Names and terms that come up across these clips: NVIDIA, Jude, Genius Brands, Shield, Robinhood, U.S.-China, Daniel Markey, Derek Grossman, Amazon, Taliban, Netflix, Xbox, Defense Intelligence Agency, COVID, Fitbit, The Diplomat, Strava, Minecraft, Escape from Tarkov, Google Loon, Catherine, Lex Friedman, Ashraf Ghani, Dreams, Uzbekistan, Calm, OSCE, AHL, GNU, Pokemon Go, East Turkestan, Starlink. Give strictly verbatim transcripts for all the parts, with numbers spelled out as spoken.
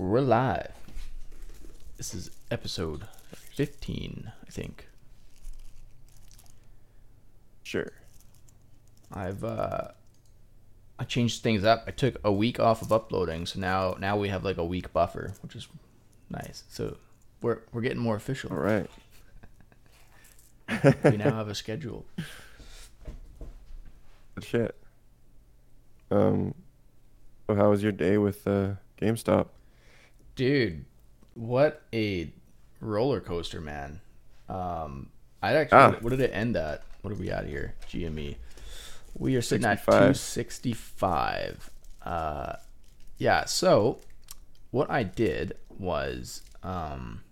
We're live. This is episode fifteen, I think. Sure. I've uh, I changed things up. I took a week off of uploading, so now now we have like a week buffer, which is nice. So we're we're getting more official. All right. We now have a schedule. Good shit. Um, so how was your day with uh, GameStop? Dude, what a roller coaster, man. Um, I actually. Ah. What did it end at? What are we at here? G M E. We are sitting sixty-five. At two sixty-five. Uh, yeah, so what I did was, um,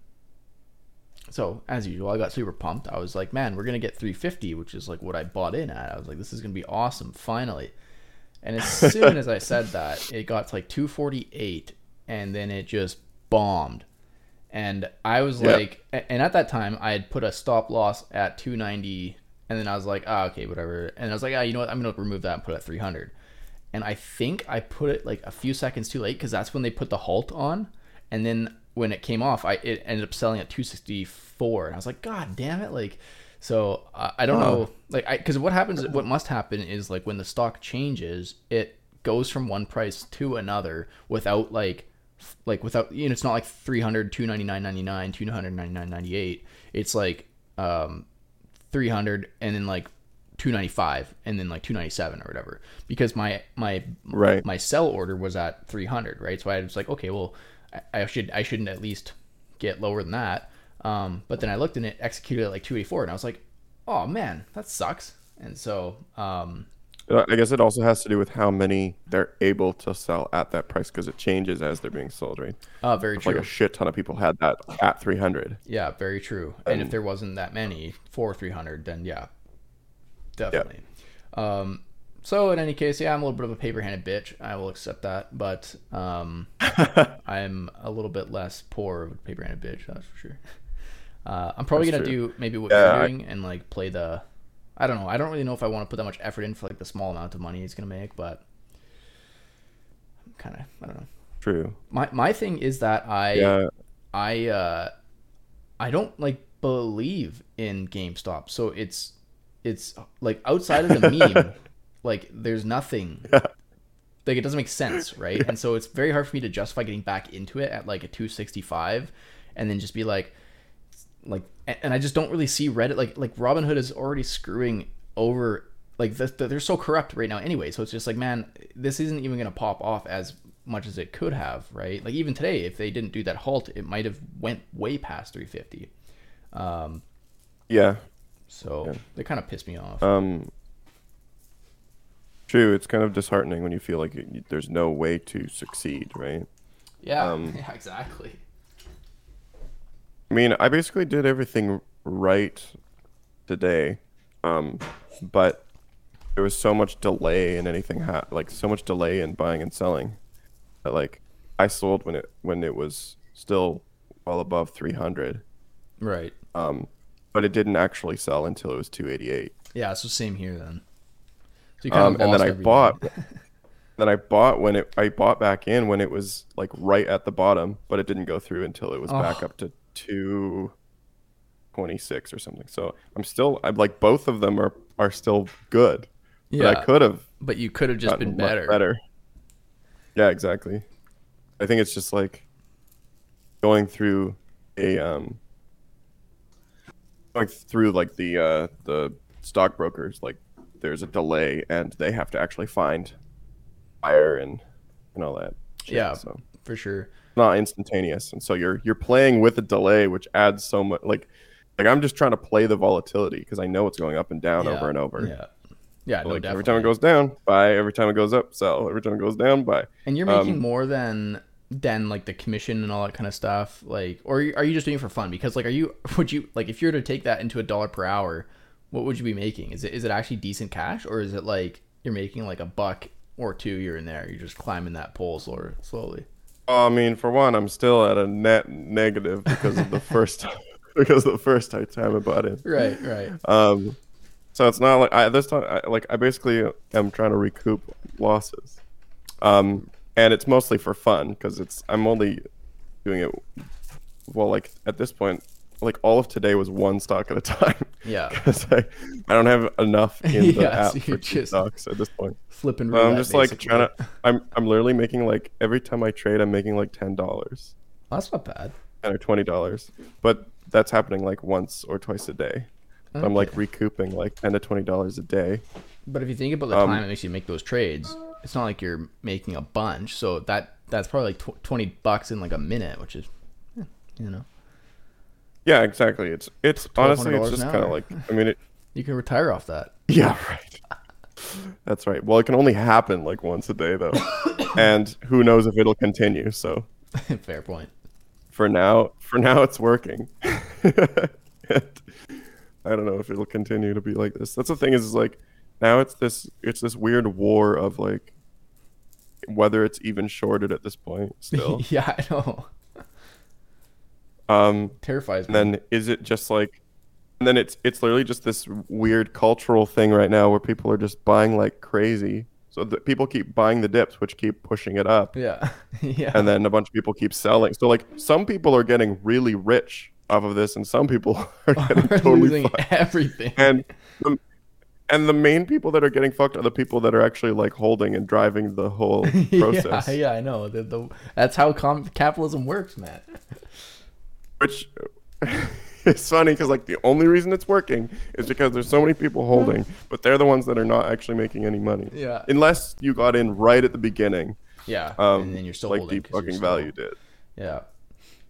so as usual, I got super pumped. I was like, man, we're going to get three fifty, which is like what I bought in at. I was like, this is going to be awesome, finally. And as soon as I said that, it got to like two forty-eight, and then it just bombed. And I was yep. like, and at that time, I had put a stop loss at two ninety. And then I was like, ah, oh, okay, whatever. And I was like, ah, oh, you know what? I'm going to remove that and put it at three hundred. And I think I put it like a few seconds too late because that's when they put the halt on. And then when it came off, I it ended up selling at two sixty-four. And I was like, God damn it. Like, so uh, I don't oh. know. Like, I because what happens, what must happen is like when the stock changes, it goes from one price to another without like, like without, you know, it's not like three hundred, two ninety-nine ninety-nine, two ninety-nine ninety-eight. It's like, um, three hundred and then like two ninety-five and then like two ninety-seven or whatever, because my my right. my sell order was at three hundred, right? So I was like, okay, well I, I should I shouldn't at least get lower than that, um but then I looked and it executed at like two eighty-four and I was like, oh man, that sucks. And so um I guess it also has to do with how many they're able to sell at that price, because it changes as they're being sold, right? Oh, very true. Like a shit ton of people had that at three hundred. Yeah, very true. Um, and if there wasn't that many for three hundred, then yeah, definitely. Yeah. Um, so in any case, yeah, I'm a little bit of a paper-handed bitch. I will accept that, but um, I'm a little bit less poor of a paper-handed bitch, that's for sure. Uh, I'm probably going to do maybe what yeah, you're doing I... and like play the... I don't know. I don't really know if I want to put that much effort in for like the small amount of money it's going to make, but I'm kind of, I don't know. True. My my thing is that I yeah. I uh, I don't like believe in GameStop. So it's it's like outside of the meme, like there's nothing. Yeah. Like it doesn't make sense, right? Yeah. And so it's very hard for me to justify getting back into it at like a two sixty-five and then just be like like and I just don't really see Reddit like like Robinhood is already screwing over like the, the, they're so corrupt right now anyway, so it's just like, man, this isn't even going to pop off as much as it could have, right? Like even today, if they didn't do that halt, it might have went way past three fifty. Um yeah, so yeah. They kind of pissed me off. Um true. It's kind of disheartening when you feel like it, there's no way to succeed, right? Yeah, um, yeah, exactly. I mean, I basically did everything right today, um, but there was so much delay in anything, ha- like so much delay in buying and selling. That, like, I sold when it when it was still well above three hundred. Right. Um, but it didn't actually sell until it was two eighty-eight. Yeah, so same here then. So you kind um, of and then I everything. bought. Then I bought when it I bought back in when it was like right at the bottom, but it didn't go through until it was oh. back up to two twenty-six or something. So I'm still I'm like both of them are are still good. Yeah, but I could have but you could have just been better better yeah, exactly. I think it's just like going through a um going through like the uh the stockbrokers, like there's a delay and they have to actually find buyer and and all that shit, yeah, so for sure not instantaneous. And so you're you're playing with a delay, which adds so much. Like like I'm just trying to play the volatility because I know it's going up and down yeah, over and over. Yeah yeah So no, like definitely. Every time it goes down, buy. Every time it goes up, sell. Every time it goes down, buy. And you're making um, more than than like the commission and all that kind of stuff, like, or are you just doing it for fun? Because like, are you would you like if you were to take that into a dollar per hour, what would you be making? Is it is it actually decent cash, or is it like you're making like a buck or two here and there, you're just climbing that pole slowly slowly? I mean, for one, I'm still at a net negative because of the first time, because the first time I bought it. Right, right. Um, so it's not like I this time. I, like I basically am trying to recoup losses. Um, and it's mostly for fun because it's I'm only doing it. Well, like at this point, like all of today was one stock at a time. Yeah, because I, I don't have enough in the yeah, app so for two stocks at this point. Flipping. Roulette, I'm just basically. like trying to. I'm I'm literally making like every time I trade, I'm making like ten dollars. Oh, that's not bad. Or twenty dollars, but that's happening like once or twice a day. Okay. I'm like recouping like ten to twenty dollars a day. But if you think about the um, time it makes you make those trades, it's not like you're making a bunch. So that that's probably like tw- twenty bucks in like a minute, which is, you know. Yeah, exactly. It's it's honestly it's just kind of like I mean it. You can retire off that. Yeah, right. That's right. Well, it can only happen like once a day though, and who knows if it'll continue. So. Fair point. For now, for now it's working. And I don't know if it'll continue to be like this. That's the thing is, is like now it's this it's this weird war of like whether it's even shorted at this point still. Yeah, I know. Um, terrifies me. And then is it just like, and then it's it's literally just this weird cultural thing right now where people are just buying like crazy. So the people keep buying the dips, which keep pushing it up. Yeah, yeah. And then a bunch of people keep selling. So like some people are getting really rich off of this, and some people are getting are totally losing fucked. Everything. And the, and the main people that are getting fucked are the people that are actually like holding and driving the whole process. yeah, yeah, I know. The, the, that's how com- capitalism works, Matt. Which it's funny because like the only reason it's working is because there's so many people holding, but they're the ones that are not actually making any money. Yeah. Unless you got in right at the beginning. Yeah. Um, and then you're still like holding. Like Deep Fucking Value did. Yeah.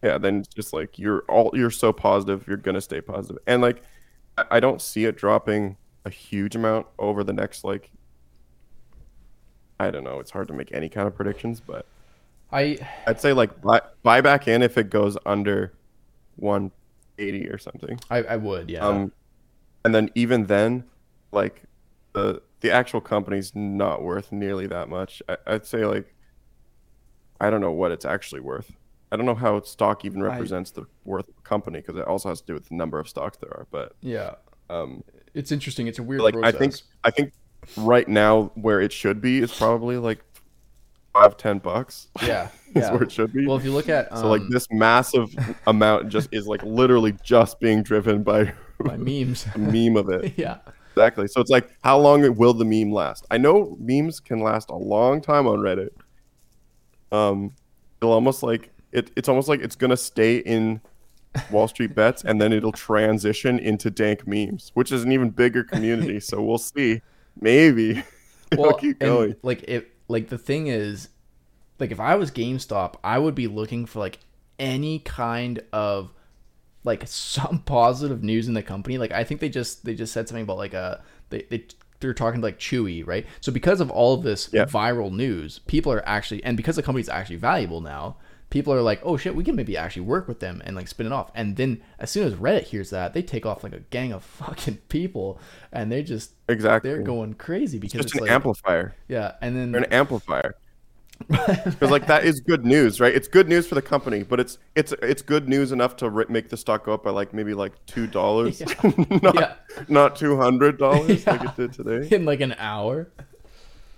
Yeah. Then it's just like you're all you're so positive you're gonna stay positive, and like I don't see it dropping a huge amount over the next like. I don't know. It's hard to make any kind of predictions, but I I'd say like buy, buy back in if it goes under one. eighty or something. I, I would, yeah. Um, and then even then, like the the actual company's not worth nearly that much. I, I'd say like I don't know what it's actually worth. I don't know how stock even represents I, the worth of a company because it also has to do with the number of stocks there are. But yeah, um, it's interesting. It's a weird. Like process. I think I think right now where it should be is probably like five ten bucks. Yeah. Is yeah. where it should be. Well, if you look at um, so like this massive amount just is like literally just being driven by by memes, a meme of it. Yeah, exactly. So it's like, how long will the meme last? I know memes can last a long time on Reddit. Um, it'll almost like it. It's almost like it's gonna stay in Wall Street Bets, and then it'll transition into dank memes, which is an even bigger community. So we'll see. Maybe it'll well, keep going. And, like it. Like the thing is. Like, if I was GameStop, I would be looking for, like, any kind of, like, some positive news in the company. Like, I think they just they just said something about, like, a, they, they, they're talking to, like, Chewy, right? So, because of all of this yeah. viral news, people are actually, and because the company's actually valuable now, people are like, oh, shit, we can maybe actually work with them and, like, spin it off. And then as soon as Reddit hears that, they take off, like, a gang of fucking people, and they just, exactly, they're going crazy because it's, just it's an like, amplifier. Yeah, and then. They're an amplifier. Because like that is good news, right? It's good news for the company, but it's it's it's good news enough to re- make the stock go up by like maybe like two dollars, yeah. not yeah. not two hundred dollars yeah. like it did today in like an hour.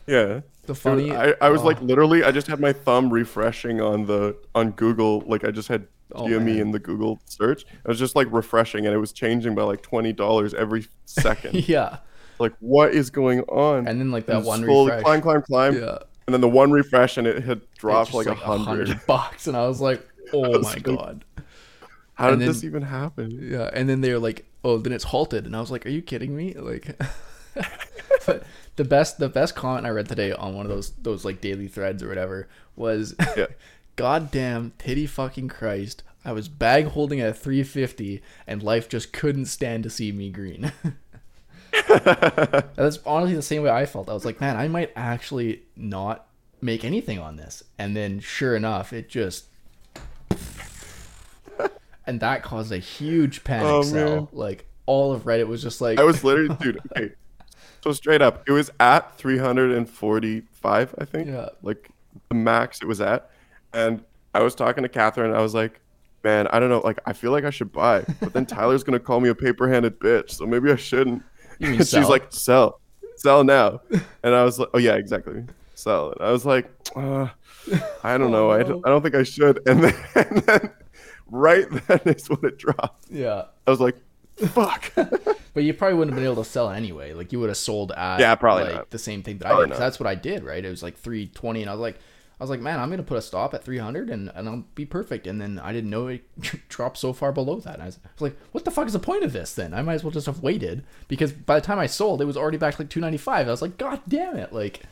Yeah, the funny. I, I was oh. like literally, I just had my thumb refreshing on the on Google. Like I just had G M E oh, in the Google search. I was just like refreshing, and it was changing by like twenty dollars every second. Yeah, like what is going on? And then like that and one slowly refresh. climb, climb, climb. Yeah. And then the one refresh and it had dropped like a like hundred bucks, and I was like, "Oh was my like, god, how and did then, this even happen?" Yeah, and then they were like, "Oh, then it's halted," and I was like, "Are you kidding me?" Like, but the best the best comment I read today on one of those those like daily threads or whatever was, yeah. "Goddamn titty fucking Christ! I was bag holding at three fifty, and life just couldn't stand to see me green." That's honestly the same way I felt. I was like, man, I might actually not make anything on this. And then sure enough, it just and that caused a huge panic oh, sell. Man. Like all of Reddit was just like I was literally dude, okay. So straight up, it was at three forty-five, I think. Yeah. Like the max it was at. And I was talking to Catherine, and I was like, man, I don't know, like I feel like I should buy. But then Tyler's gonna call me a paper-handed bitch, so maybe I shouldn't. She's like, sell, sell now. And I was like, oh yeah, exactly. sell it. I was like, uh, I don't know. I don't, I don't think I should. And then, and then right then is when it dropped. Yeah. I was like, fuck. But you probably wouldn't have been able to sell anyway. Like you would have sold at yeah, probably like not. the same thing that probably I did. Because that's what I did, right? It was like three twenty and I was like, I was like, man, I'm going to put a stop at three hundred and, and I'll be perfect. And then I didn't know it dropped so far below that. And I was, I was like, what the fuck is the point of this then? I might as well just have waited, because by the time I sold, it was already back to like two ninety-five. I was like, God damn it. Like,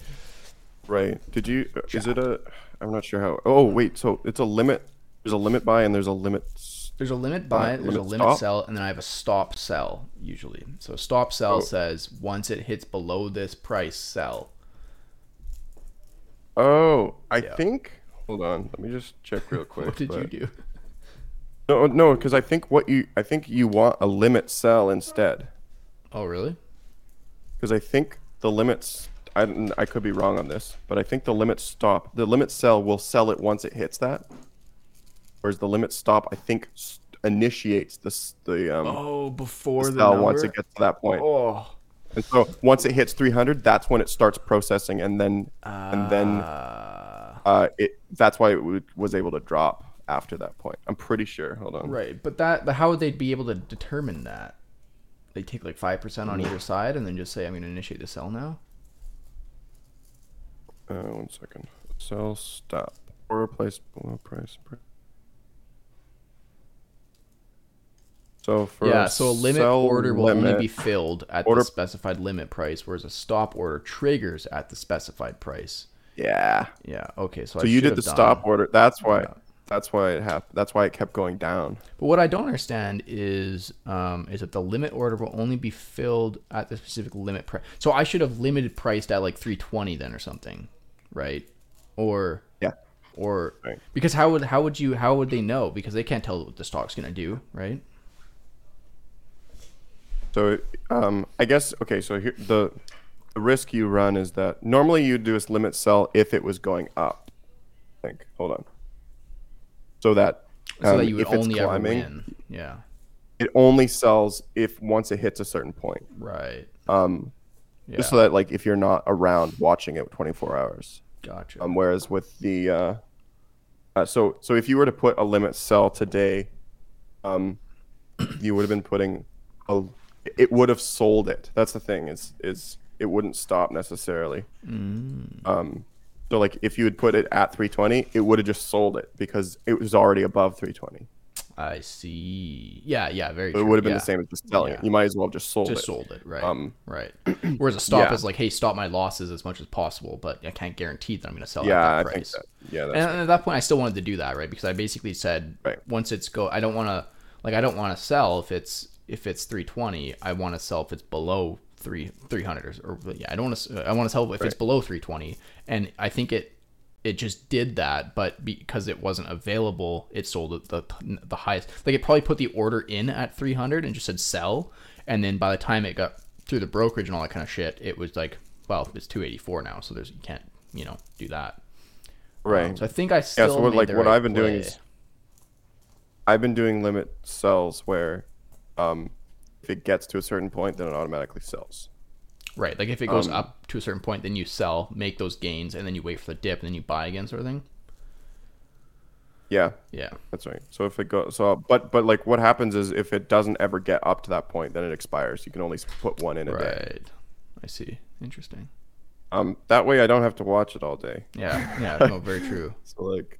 right. Did you, Jack. is it a, I'm not sure how, oh wait. So it's a limit. There's a limit buy and there's a limit. There's a limit buy, uh, there's limit a limit stop. sell, and then I have a stop sell usually. So stop sell oh. says once it hits below this price, sell. Oh, I yeah. think, hold on, let me just check real quick. What did but... you do? No, no, because I think what you, I think you want a limit sell instead. Oh, really? Because I think the limits, I, I could be wrong on this, but I think the limit stop, the limit sell will sell it once it hits that. Whereas the limit stop, I think, initiates the, the, um, oh, before the sell the once it gets to that point. Oh. And so once it hits three hundred, that's when it starts processing, and then uh, and then uh, it that's why it w- was able to drop after that point. I'm pretty sure. Hold on. Right, but that but how would they be able to determine that? They take like five percent on either side, and then just say, "I'm going to initiate the sell now." Uh, one second. Sell stop or replace below price. So for yeah, so a limit order will limit, only be filled at order, the specified limit price, whereas a stop order triggers at the specified price. Yeah. Yeah. Okay. So, so I you did the done, stop order. That's why. Yeah. That's why it happened. That's why it kept going down. But what I don't understand is, um, is that the limit order will only be filled at the specific limit price. So I should have limited priced at like three twenty then or something, right? Or yeah. Or right. Because how would how would you how would they know? Because they can't tell what the stock's gonna do, right? So um, I guess, okay, so here, the, the risk you run is that normally you'd do a limit sell if it was going up, I think. Hold on. So that, um, so that you would if only it's climbing, ever win. Yeah. It only sells if once it hits a certain point. Right. Um, yeah. Just so that, like, if you're not around watching it twenty-four hours. Gotcha. Um, whereas with the, uh, uh, so so if you were to put a limit sell today, um, you would have been putting a... It would have sold it. That's the thing. Is is it wouldn't stop necessarily. Mm. Um, so like if you had put it at three twenty, it would have just sold it because it was already above three twenty. I see. Yeah, yeah, very. So it would have been yeah. the same as just selling yeah. it. You might as well have just sold just it. Just sold it, right? Um, right. Whereas a stop yeah. is like, hey, stop my losses as much as possible, but I can't guarantee that I'm going to sell yeah, at that I price. Think that, yeah. That's and right. At that point, I still wanted to do that, right? Because I basically said right. once it's go, I don't want to like I don't want to sell if it's. If it's three twenty, I want to sell if it's below three hundred or, or yeah, I don't want to, I want to sell if right. it's below three twenty. And I think it, it just did that, but because it wasn't available, it sold at the, the highest, like it probably put the order in at three hundred and just said sell. And then by the time it got through the brokerage and all that kind of shit, it was like, well, it's two eighty-four now. So there's, you can't, you know, do that. Right. Um, so I think I still, yeah, so what, like what right I've been play. doing is I've been doing limit sells where, Um, if it gets to a certain point, then it automatically sells. Right. Like if it goes um, up to a certain point, then you sell, make those gains, and then you wait for the dip, and then you buy again, sort of thing. Yeah. Yeah. That's right. So if it goes, so but but like what happens is if it doesn't ever get up to that point, then it expires. You can only put one in a right. day. Right. I see. Interesting. Um, that way I don't have to watch it all day. Yeah. Yeah. No, very true. So like.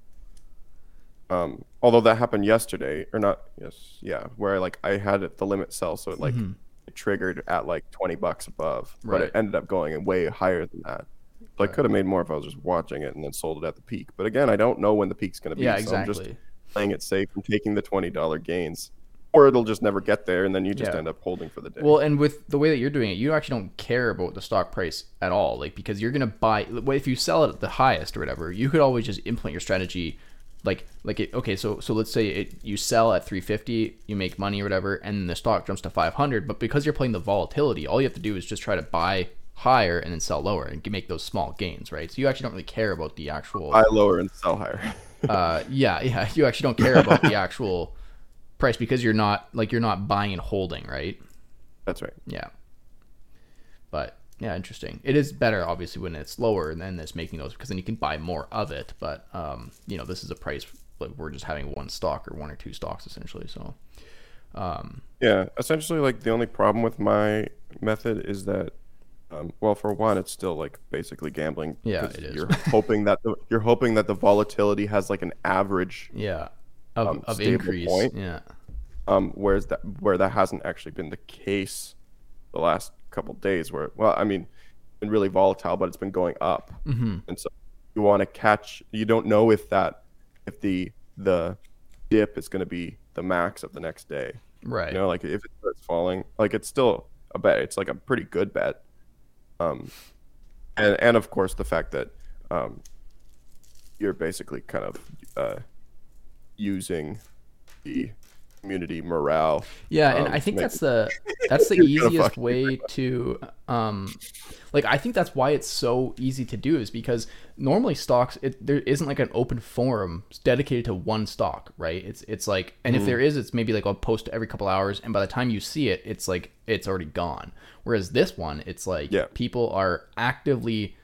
Um, although that happened yesterday or not, yes, yeah, where like I had it, the limit sell, so it like mm-hmm. it triggered at like twenty bucks above, right. but it ended up going way higher than that. So right. I could have made more if I was just watching it and then sold it at the peak. But again, I don't know when the peak's going to be. Yeah, exactly. So I'm just playing it safe and taking the twenty dollars gains, or it'll just never get there, and then you just yeah. end up holding for the day. Well, and with the way that you're doing it, you actually don't care about the stock price at all, like because you're going to buy. If you sell it at the highest or whatever, you could always just implement your strategy. Like, like it, okay, so so let's say it, you sell at three fifty, you make money or whatever, and the stock jumps to five hundred. But because you're playing the volatility, all you have to do is just try to buy higher and then sell lower and make those small gains, right? So you actually don't really care about the actual... Buy lower and sell higher. uh, yeah, yeah. You actually don't care about the actual price because you're not, like, you're not buying and holding, right? That's right. Yeah. But Yeah, interesting. It is better, obviously, when it's lower than it's making those, because then you can buy more of it. But, um, you know, this is a price, like, we're just having one stock or one or two stocks, essentially. So, um, yeah, essentially, like, the only problem with my method is that, um, well, for one, it's still, like, basically gambling. Yeah, it is. You're hoping that the, you're hoping that the volatility has, like, an average. Yeah. Of, um, of increase. Point, yeah. Um, whereas that, where that hasn't actually been the case the last couple of days, where, well, I mean, it's been really volatile, but it's been going up. Mm-hmm. And so you want to catch, you don't know if that, if the, the dip is going to be the max of the next day. Right. You know, like if it starts falling, like it's still a bet. It's like a pretty good bet. Um, and, and of course the fact that, um, you're basically kind of, uh, using the community morale. Yeah, um, and I think that's the that's the easiest way to um like I think that's why it's so easy to do, is because normally stocks, it there isn't like an open forum dedicated to one stock, right? It's it's like, and mm. if there is, it's maybe like I'll post every couple hours, and by the time you see it, it's like it's already gone. Whereas this one, it's like yeah. people are actively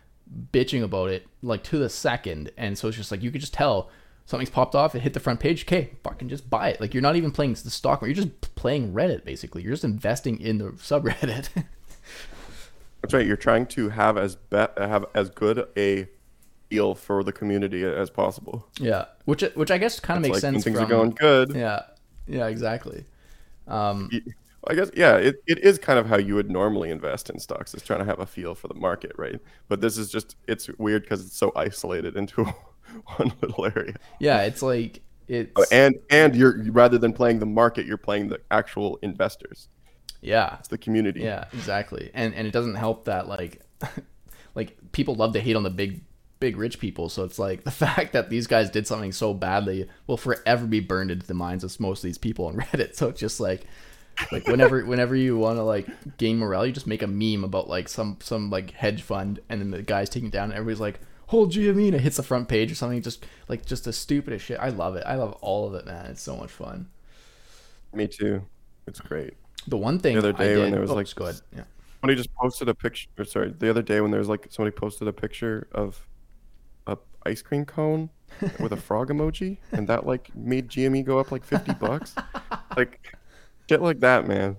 bitching about it, like, to the second, and so it's just like you could just tell something's popped off, it hit the front page, okay, fucking just buy it. Like, you're not even playing the stock market, you're just playing Reddit, basically. You're just investing in the subreddit. That's right. You're trying to have as be- have as good a deal for the community as possible. Yeah, which which I guess kind of makes like sense. When things from, are going good. Yeah, yeah, exactly. Um, I guess, yeah, it, it is kind of how you would normally invest in stocks, is trying to have a feel for the market, right? But this is just, it's weird because it's so isolated into a one little area. Yeah, it's like it's oh, and and you're rather than playing the market, you're playing the actual investors. Yeah, it's the community. Yeah, exactly. And and it doesn't help that like like people love to hate on the big big rich people. So it's like the fact that these guys did something so badly will forever be burned into the minds of most of these people on Reddit. So it's just like like whenever whenever you want to like gain morale, you just make a meme about like some some like hedge fund, and then the guy's taking it down, and everybody's like, whole G M E, and it hits the front page or something. Just like just the stupidest shit. I love it. I love all of it, man. It's so much fun. Me too. It's great. The one thing the other day I did, when there was oh, like good. Yeah. Somebody just posted a picture. Sorry, the other day when there was like somebody posted a picture of a ice cream cone with a frog emoji, and that like made G M E go up like fifty bucks. Like shit like that, man.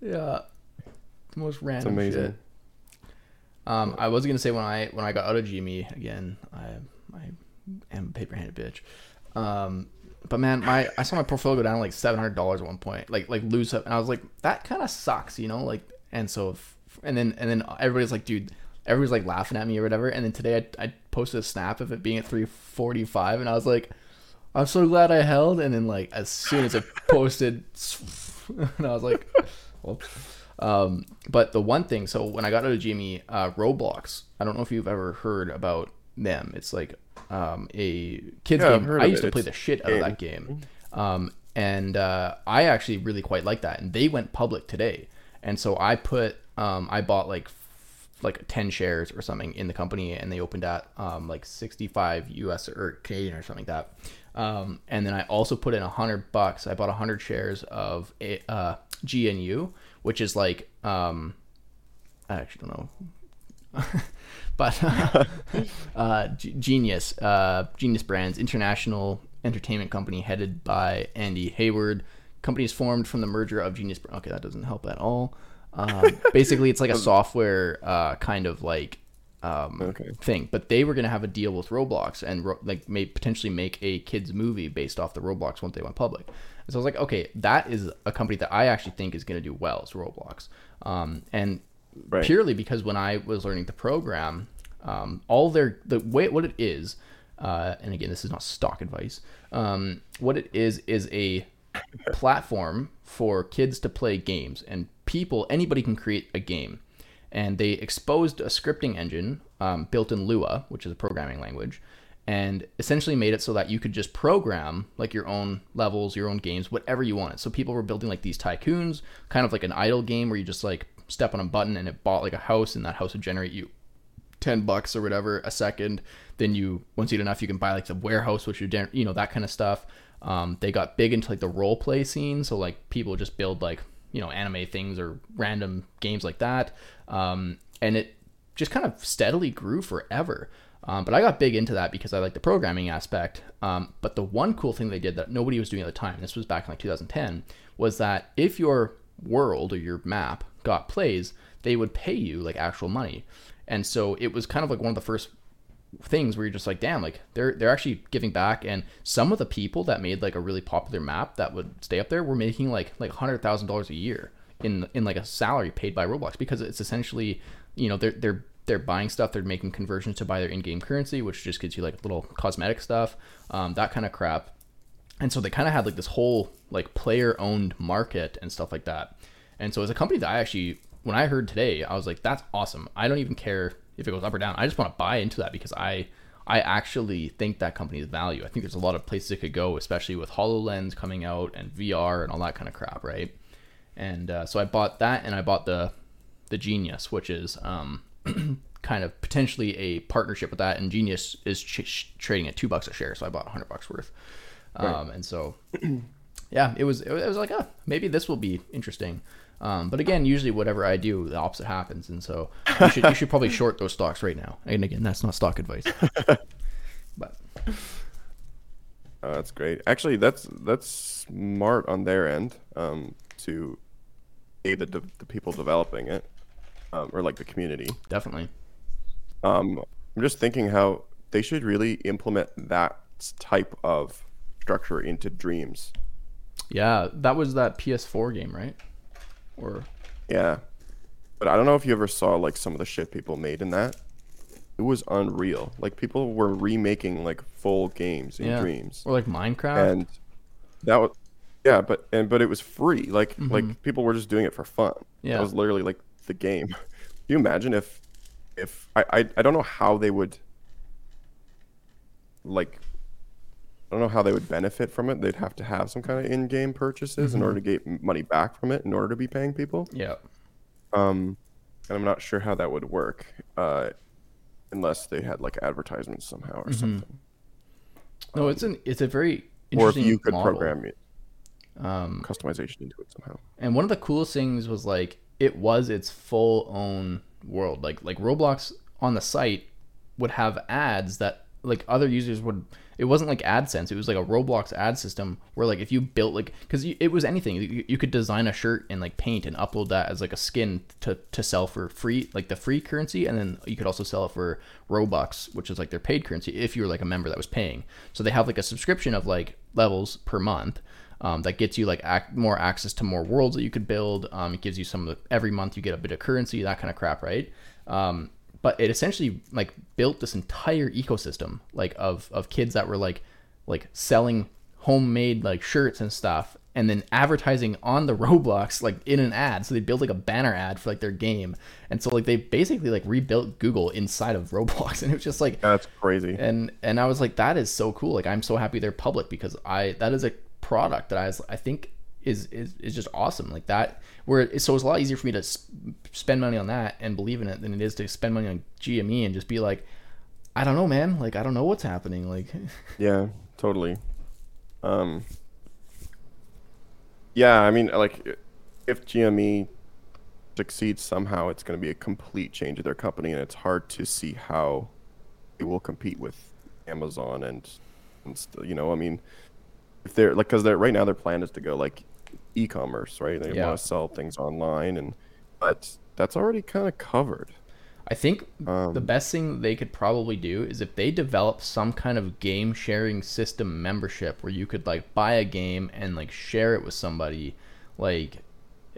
Yeah. The most random. It's amazing. Shit. Um, I was gonna say when I when I got out of G M E again, I I am a paper-handed bitch, um, but man, my I saw my portfolio go down like seven hundred dollars at one point, like like lose up, and I was like, that kind of sucks, you know, like, and so if, and then and then everybody's like, dude, everybody's like laughing at me or whatever, and then today I I posted a snap of it being at three forty five, and I was like, I'm so glad I held, and then like as soon as I posted, and I was like, oops. Um, but the one thing, so when I got out of G M E, uh, Roblox, I don't know if you've ever heard about them. It's like, um, a kids yeah, game. I used it. to play it's the shit out of that game. Um, and, uh, I actually really quite like that, and they went public today. And so I put, um, I bought like, f- like ten shares or something in the company, and they opened at, um, like sixty-five U S or Canadian or something like that. Um, and then I also put in a hundred bucks. I bought a hundred shares of, a, uh, G N U, which is like, um, I actually don't know, but uh, uh, G- Genius, uh, Genius Brands, international entertainment company headed by Andy Hayward. Company is formed from the merger of Genius. Okay, that doesn't help at all. Um, basically, it's like a software uh, kind of like um, okay. thing, but they were going to have a deal with Roblox and ro- like may potentially make a kids movie based off the Roblox once they went public. So I was like, okay, that is a company that I actually think is going to do well. It's Roblox. Um, and right. purely because when I was learning to program, um, all their, the way, what it is, uh, and again, this is not stock advice. Um, what it is, is a platform for kids to play games, and people, anybody can create a game. And they exposed a scripting engine um, built in Lua, which is a programming language, and essentially made it so that you could just program like your own levels, your own games, whatever you wanted. So people were building like these tycoons, kind of like an idle game where you just like step on a button and it bought like a house, and that house would generate you ten bucks or whatever a second. Then you, once you get enough, you can buy like the warehouse, which you generate, you know, that kind of stuff. Um, they got big into like the role play scene. So like people just build like, you know, anime things or random games like that. Um, and it just kind of steadily grew forever. Um, but I got big into that because I like the programming aspect. Um, but the one cool thing they did that nobody was doing at the time, and this was back in like two thousand ten, was that if your world or your map got plays, they would pay you like actual money. And so it was kind of like one of the first things where you're just like, damn, like they're they're actually giving back. And some of the people that made like a really popular map that would stay up there were making like like one hundred thousand dollars a year in in like a salary paid by Roblox, because it's essentially, you know, they're they're they're buying stuff, they're making conversions to buy their in-game currency, which just gives you like little cosmetic stuff, um, that kind of crap. And so they kind of had like this whole like player-owned market and stuff like that. And so as a company that I actually, when I heard today, I was like, that's awesome. I don't even care if it goes up or down. I just want to buy into that because I I actually think that company's value. I think there's a lot of places it could go, especially with HoloLens coming out and V R and all that kind of crap, right? And uh, so I bought that, and I bought the the Genius, which is um, kind of potentially a partnership with that. And Genius is ch- trading at two bucks a share, so I bought one hundred bucks worth. Right. Um, and so, yeah, it was it was like, oh, maybe this will be interesting. Um, but again, usually whatever I do, the opposite happens. And so you should, you should probably short those stocks right now. And again, that's not stock advice. But oh, that's great. Actually, that's that's smart on their end, um, to aid the, de- the people developing it, um, or like the community. Definitely. Um, I'm just thinking how they should really implement that type of structure into Dreams. Yeah, that was that P S four game, right? Or yeah, but I don't know if you ever saw like some of the shit people made in that. It was unreal. Like people were remaking like full games in yeah. Dreams, or like Minecraft, and that was yeah. But and but it was free. Like mm-hmm. like people were just doing it for fun. Yeah, that was literally like the game. Can you imagine if if I, I I don't know how they would like I don't know how they would benefit from it. They'd have to have some kind of in-game purchases mm-hmm. in order to get money back from it, in order to be paying people. Yeah. Um, and I'm not sure how that would work, uh, unless they had like advertisements somehow or mm-hmm. something. No, um, it's an it's a very interesting. Or if you could model. program it, um, customization into it somehow. And one of the coolest things was like it was its full own world. Like like Roblox on the site would have ads that like other users would. It wasn't like AdSense. It was like a Roblox ad system where like if you built like, because it was anything. You, you could design a shirt and like paint and upload that as like a skin to, to sell for free, like the free currency. And then you could also sell it for Robux, which is like their paid currency if you were like a member that was paying. So they have like a subscription of like levels per month um, that gets you like ac- more access to more worlds that you could build. Um, it gives you some of the, every month you get a bit of currency, that kind of crap, right? Um, But it essentially like built this entire ecosystem like of, of kids that were like like selling homemade like shirts and stuff, and then advertising on the Roblox like in an ad. So they built like a banner ad for like their game, and so like they basically like rebuilt Google inside of Roblox, and it was just like that's crazy. And and I was like, that is so cool. Like I'm so happy they're public because I that is a product that I was, I think. Is, is is just awesome like that where it, so it's a lot easier for me to sp- spend money on that and believe in it than it is to spend money on G M E and just be like, I don't know, man, like I don't know what's happening, like yeah, totally. Um yeah, I mean, like if G M E succeeds somehow, it's going to be a complete change of their company, and it's hard to see how it will compete with Amazon and, and st- you know, I mean, if they're like, because they're right now their plan is to go like e-commerce, right? They yeah. want to sell things online, and but that's already kind of covered. I think um, the best thing they could probably do is if they develop some kind of game sharing system membership where you could like buy a game and like share it with somebody, like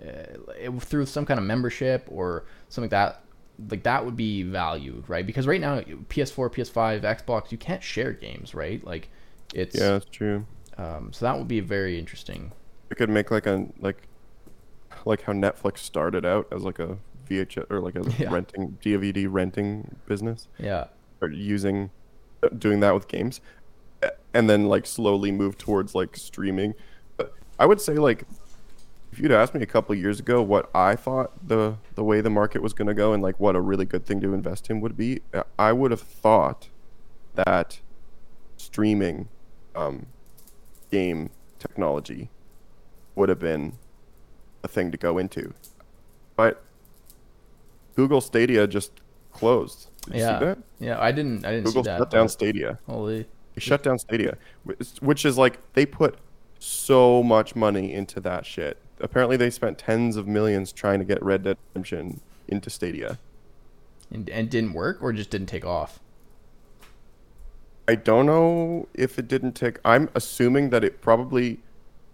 uh, through some kind of membership or something like that. Like that would be value, right? Because right now P S four, P S five, Xbox, you can't share games, right? Like it's yeah, that's true. Um, so that would be very interesting. We could make like a like, like how Netflix started out as like a V H S or like a yeah. renting D V D renting business. Yeah. Or using, doing that with games, and then like slowly move towards like streaming. But I would say like, if you'd asked me a couple of years ago what I thought the the way the market was gonna go and like what a really good thing to invest in would be, I would have thought that streaming, um. game technology would have been a thing to go into, but Google Stadia just closed. Did yeah. you see that? Yeah, I didn't. I didn't Google see that. Google shut down Stadia. Holy. They shut down Stadia, which is like they put so much money into that shit. Apparently, they spent tens of millions trying to get Red Dead Redemption into Stadia. And, and didn't work, or just didn't take off? I don't know if it didn't take. I'm assuming that it probably.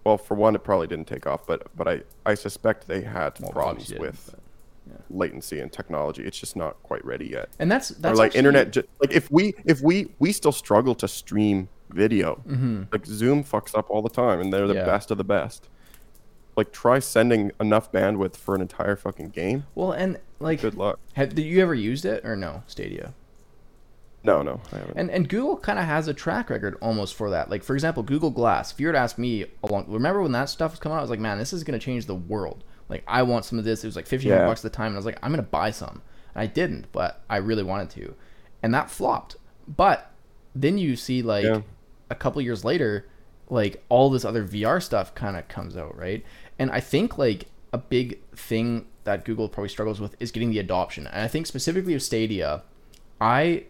Well, for one, it probably didn't take off, but but I, I suspect they had well, problems with yeah. latency and technology. It's just not quite ready yet. And that's that's or like actually... internet. Like if we if we we still struggle to stream video, mm-hmm. like Zoom fucks up all the time, and they're the yeah. best of the best. Like try sending enough bandwidth for an entire fucking game. Well, and like good luck. Have, did you ever used it or no Stadia? No, no, I haven't. And, and Google kind of has a track record almost for that. Like, for example, Google Glass. If you were to ask me, along, remember when that stuff was coming out? I was like, man, this is going to change the world. Like, I want some of this. It was like fifteen hundred yeah. bucks at the time. And I was like, I'm going to buy some. And I didn't, but I really wanted to. And that flopped. But then you see, like, yeah. a couple years later, like, all this other V R stuff kind of comes out, right? And I think, like, a big thing that Google probably struggles with is getting the adoption. And I think specifically of Stadia, I...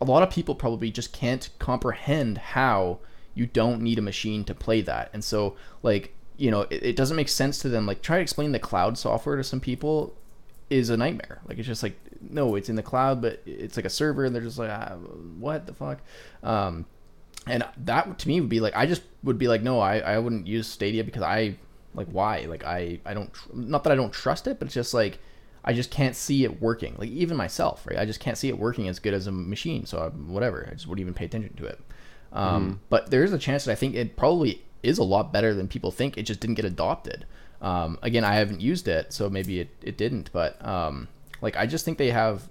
a lot of people probably just can't comprehend how you don't need a machine to play that. And so, like, you know, it, it doesn't make sense to them. Like, try to explain the cloud software to some people is a nightmare. Like, it's just like, no, it's in the cloud, but it's like a server, and they're just like, ah, what the fuck? Um, and that, to me, would be like, I just would be like, no, I, I wouldn't use Stadia because I, like, why? Like, I, I don't, tr- not that I don't trust it, but it's just like, I just can't see it working. Like, even myself, right? I just can't see it working as good as a machine. So, I, whatever. I just wouldn't even pay attention to it. Um, mm. But there is a chance that I think it probably is a lot better than people think. It just didn't get adopted. Um, again, I haven't used it, so maybe it, it didn't. But, um, like, I just think they have...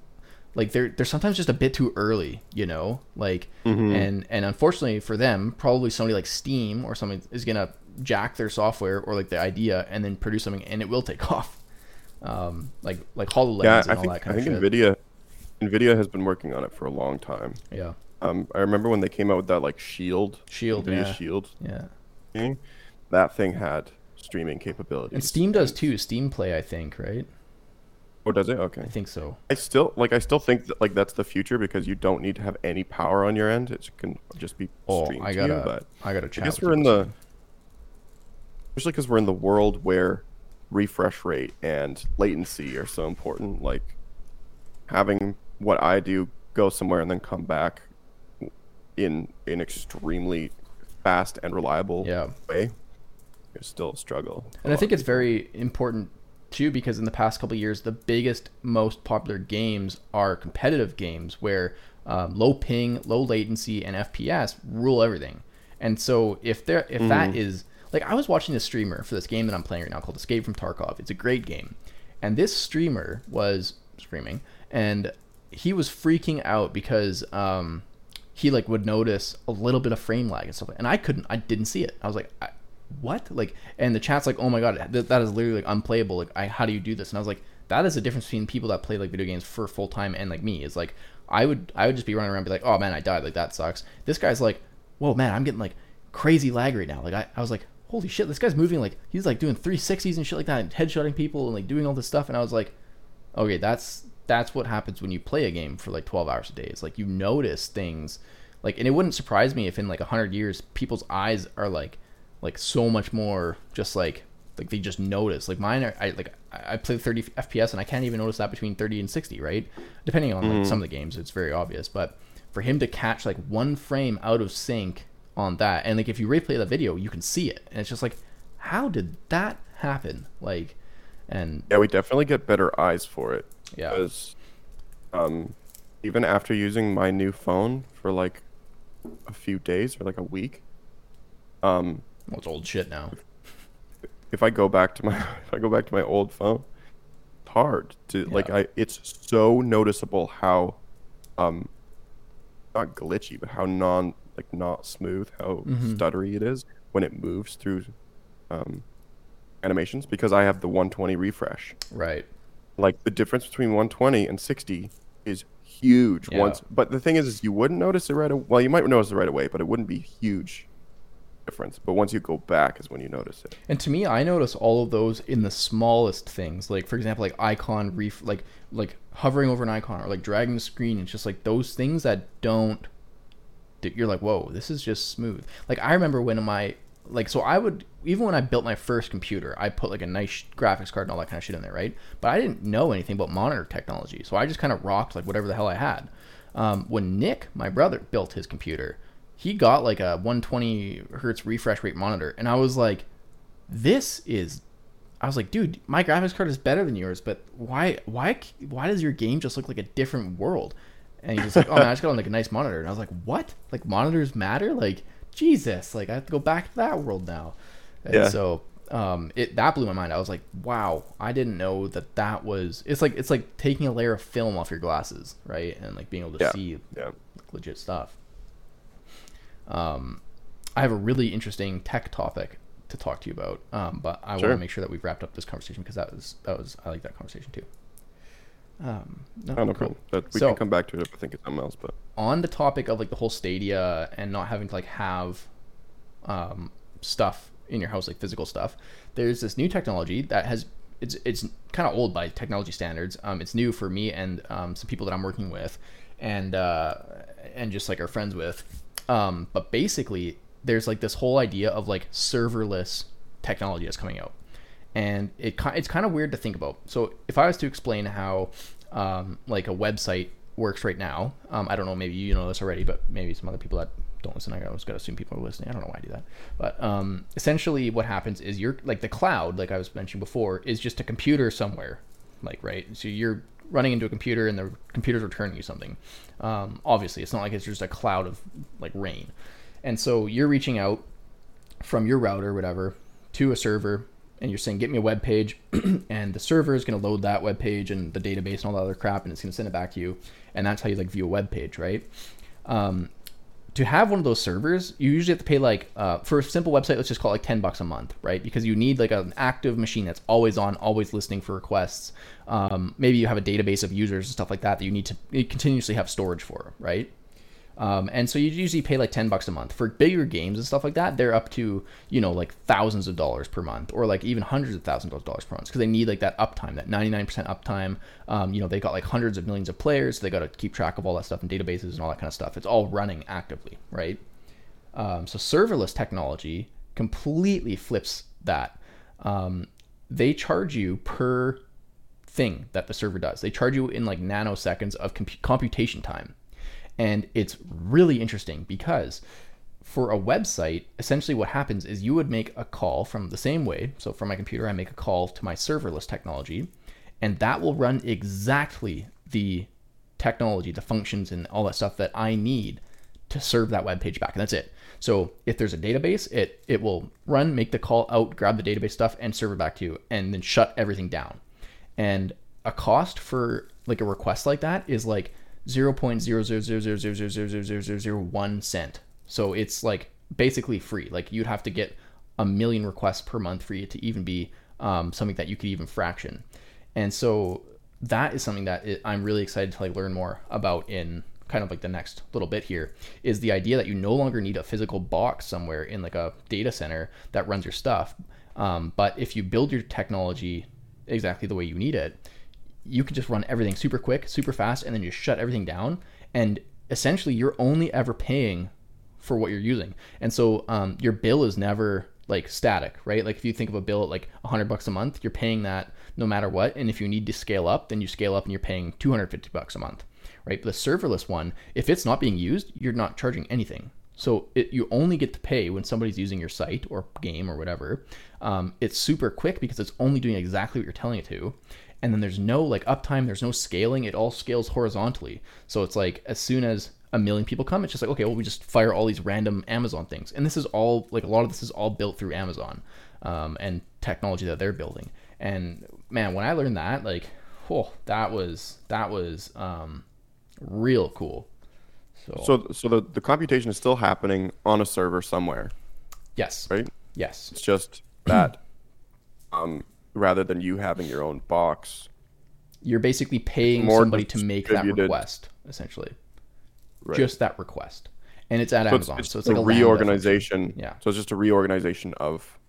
Like, they're, they're sometimes just a bit too early, you know? Like, mm-hmm. and, and unfortunately for them, probably somebody like Steam or something is going to jack their software or, like, the idea and then produce something, and it will take off. Um, like like HoloLens yeah, and I all think, that kind I of think shit. NVIDIA, NVIDIA has been working on it for a long time. Yeah. Um, I remember when they came out with that like Shield. Shield, NVIDIA yeah. Shield. Yeah. Thing. That thing had streaming capabilities. And Steam does too. Steam Play, I think, right? Oh, does it? Okay. I think so. I still like. I still think that like that's the future because you don't need to have any power on your end. It can just be oh, streamed I gotta, to you. But I gotta chat. I guess we're in the, especially because we're in the world where refresh rate and latency are so important. Like having what I do go somewhere and then come back in an extremely fast and reliable yeah. way is still a struggle. And I think it's very important too because in the past couple of years, the biggest, most popular games are competitive games where um, low ping, low latency, and F P S rule everything. And so if there, if mm. that is Like, I was watching this streamer for this game that I'm playing right now called Escape from Tarkov. It's a great game. And this streamer was streaming, and he was freaking out because um, he, like, would notice a little bit of frame lag and stuff. And I couldn't. I didn't see it. I was like, I, what? Like, and the chat's like, oh, my God, th- that is literally, like, unplayable. Like, I, how do you do this? And I was like, that is the difference between people that play, like, video games for full time and, like, me. Is like, I would, I would just be running around and be like, oh, man, I died. Like, that sucks. This guy's like, whoa, man, I'm getting, like, crazy lag right now. Like, I, I was like, holy shit, this guy's moving like he's like doing three sixties and shit like that and headshotting people and like doing all this stuff. And I was like, okay, that's that's what happens when you play a game for like twelve hours a day. It's like you notice things like, and it wouldn't surprise me if in like one hundred years people's eyes are like like so much more just like like they just notice. Like mine are, I like I play thirty F P S and I can't even notice that between thirty and sixty, right? Depending on like mm-hmm. some of the games, it's very obvious. But for him to catch like one frame out of sync on that, and like if you replay the video you can see it, and it's just like, how did that happen? Like, and yeah, we definitely get better eyes for it. Yeah, because um even after using my new phone for like a few days or like a week, um well, it's old shit now. If I go back to my if I go back to my old phone, it's hard to yeah. like I it's so noticeable how um not glitchy but how non like not smooth, how mm-hmm. stuttery it is when it moves through um, animations because I have the one twenty refresh. Right. Like the difference between one twenty and sixty is huge. Yeah. Once, but the thing is, is you wouldn't notice it right away. Well, you might notice it right away, but it wouldn't be huge difference, but once you go back is when you notice it. And to me, I notice all of those in the smallest things, like for example, like icon ref, like like hovering over an icon or like dragging the screen. It's just like those things that don't, you're like, whoa, this is just smooth. Like I remember when my, like, so I would, even when I built my first computer, I put like a nice graphics card and all that kind of shit in there, right? But I didn't know anything about monitor technology, so I just kind of rocked like whatever the hell I had. Um, when Nick, my brother, built his computer, he got like a one twenty hertz refresh rate monitor, and I was like, this is, I was like, dude, my graphics card is better than yours, but why why why does your game just look like a different world? And he's like, oh man, I just got on like a nice monitor. And I was like, what? Like monitors matter? Like Jesus, like I have to go back to that world now. And yeah. so um, it that blew my mind. I was like, wow, I didn't know that that was, it's like, it's like taking a layer of film off your glasses, right? And like being able to yeah. see yeah. legit stuff. Um, I have a really interesting tech topic to talk to you about, um, but I sure. want to make sure that we've wrapped up this conversation because that was, that was, I like that conversation too. Um, no, oh, no cool. problem. That we so, can come back to it if I think it's something else. But on the topic of like the whole Stadia and not having to like have um, stuff in your house, like physical stuff, there's this new technology that has it's it's kind of old by technology standards. Um, it's new for me and um, some people that I'm working with, and uh, and just like our friends with. Um, but basically, there's like this whole idea of like serverless technology that's coming out. And it it's kind of weird to think about. So if I was to explain how um, like a website works right now, um, I don't know, maybe you know this already, but maybe some other people that don't listen, I always got to assume people are listening. I don't know why I do that. But um, essentially what happens is you're like the cloud, like I was mentioning before, is just a computer somewhere, like, right? So you're running into a computer and the computer's returning you something. Um, obviously, it's not like it's just a cloud of like rain. And so you're reaching out from your router or whatever to a server, and you're saying, get me a web page, and the server is going to load that web page and the database and all that other crap, and it's going to send it back to you. And that's how you like view a web page, right? Um, to have one of those servers, you usually have to pay like, uh, for a simple website, let's just call it like ten bucks a month, right? Because you need like an active machine that's always on, always listening for requests. Um, maybe you have a database of users and stuff like that that you need to you continuously have storage for, right? Um, and so you usually pay like ten bucks a month for bigger games and stuff like that. They're up to, you know, like thousands of dollars per month or like even hundreds of thousands of dollars per month because they need like that uptime, that ninety-nine percent uptime. Um, you know, they got like hundreds of millions of players. So they got to keep track of all that stuff in databases and all that kind of stuff. It's all running actively, right? Um, so serverless technology completely flips that. Um, they charge you per thing that the server does. They charge you in like nanoseconds of comp- computation time. And it's really interesting because for a website, essentially what happens is you would make a call from the same way. So from my computer, I make a call to my serverless technology, and that will run exactly the technology, the functions and all that stuff that I need to serve that web page back. And that's it. So if there's a database, it it will run, make the call out, grab the database stuff and serve it back to you and then shut everything down. And a cost for like a request like that is like zero point zero zero zero zero zero zero zero zero zero zero one cent. So it's like basically free. Like you'd have to get a million requests per month for it to even be um, something that you could even fraction. And so that is something that it, I'm really excited to like learn more about in kind of like the next little bit here is the idea that you no longer need a physical box somewhere in like a data center that runs your stuff. Um, but if you build your technology exactly the way you need it, you can just run everything super quick, super fast, and then just shut everything down. And essentially you're only ever paying for what you're using. And so um, your bill is never like static, right? Like if you think of a bill at like a hundred bucks a month, you're paying that no matter what. And if you need to scale up, then you scale up and you're paying two hundred fifty bucks a month, right? But the serverless one, if it's not being used, you're not charging anything. So it, you only get to pay when somebody's using your site or game or whatever. Um, it's super quick because it's only doing exactly what you're telling it to. And then there's no like uptime, there's no scaling, it all scales horizontally. So it's like as soon as a million people come, it's just like, okay, well, we just fire all these random Amazon things. And this is all, like a lot of this is all built through Amazon um, and technology that they're building. And man, when I learned that, like, oh, that was, that was um, real cool. So so, so the, the computation is still happening on a server somewhere. Yes. Right? Yes. It's just that, um, rather than you having your own box, you're basically paying somebody to make that request, essentially, right. Just that request. and it's at so Amazon. It's, it's so it's a like a reorganization. Yeah. So it's just a reorganization of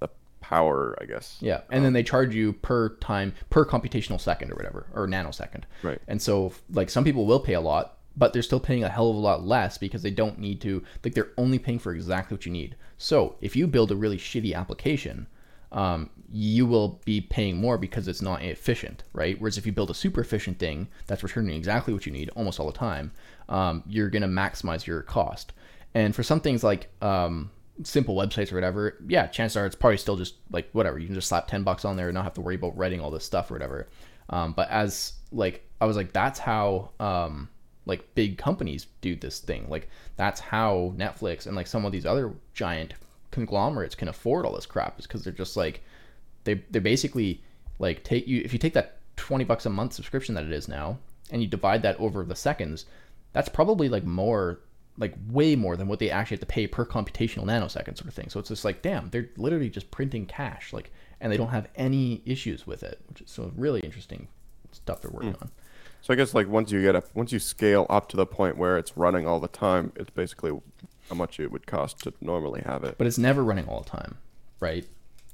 the power, I guess. Yeah. And um, then they charge you per time, per computational second or whatever, or nanosecond. Right. And so like some people will pay a lot, but they're still paying a hell of a lot less because they don't need to, like they're only paying for exactly what you need. So if you build a really shitty application, um, you will be paying more because it's not efficient, right? Whereas if you build a super efficient thing that's returning exactly what you need almost all the time, um, you're going to maximize your cost. And for some things like um, simple websites or whatever, yeah, chances are it's probably still just like whatever. You can just slap ten bucks on there and not have to worry about writing all this stuff or whatever. Um, but as like, I was like, that's how... Um, like big companies do this thing. Like that's how Netflix and like some of these other giant conglomerates can afford all this crap, is because they're just like, they they basically like take you, if you take that twenty bucks a month subscription that it is now and you divide that over the seconds, that's probably like more, like way more than what they actually have to pay per computational nanosecond sort of thing. So it's just like, damn, they're literally just printing cash, like, and they don't have any issues with it, which is so really interesting stuff they're working mm. on. So I guess like once you get up, once you scale up to the point where it's running all the time, it's basically how much it would cost to normally have it. But it's never running all the time, right?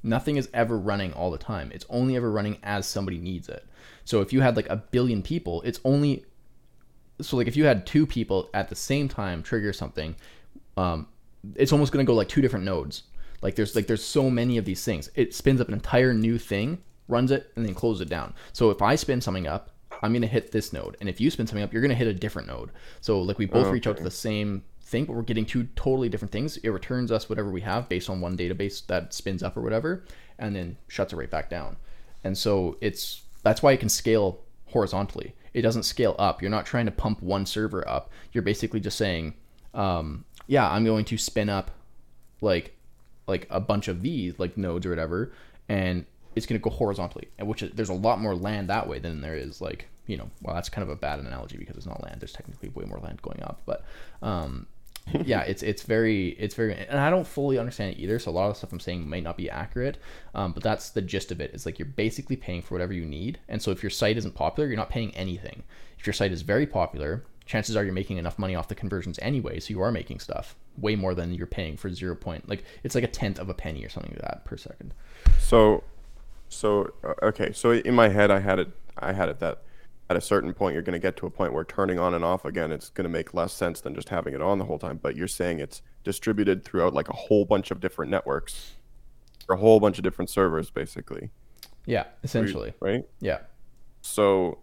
Nothing is ever running all the time. It's only ever running as somebody needs it. So if you had like a billion people, it's only, so like if you had two people at the same time trigger something, um, it's almost going to go like two different nodes. Like there's like, there's so many of these things. It spins up an entire new thing, runs it, and then closes it down. So if I spin something up, I'm going to hit this node. And if you spin something up, you're going to hit a different node. So like we both okay. reach out to the same thing, but we're getting two totally different things. It returns us whatever we have based on one database that spins up or whatever, and then shuts it right back down. And so it's, that's why it can scale horizontally. It doesn't scale up. You're not trying to pump one server up. You're basically just saying, um, yeah, I'm going to spin up like, like a bunch of these like nodes or whatever. And it's going to go horizontally, which is, there's a lot more land that way than there is like, you know, well, that's kind of a bad analogy because it's not land. There's technically way more land going up, but um, yeah, it's, it's very, it's very, and I don't fully understand it either. So a lot of the stuff I'm saying may not be accurate, um, but that's the gist of it. It's like, you're basically paying for whatever you need. And so if your site isn't popular, you're not paying anything. If your site is very popular, chances are you're making enough money off the conversions anyway. So you are making stuff way more than you're paying for zero point. Like it's like a tenth of a penny or something like that per second. So So, okay. So in my head, I had it, I had it that at a certain point, you're going to get to a point where turning on and off again, it's going to make less sense than just having it on the whole time. But you're saying it's distributed throughout like a whole bunch of different networks or a whole bunch of different servers, basically. Yeah, essentially. Right? Yeah. So...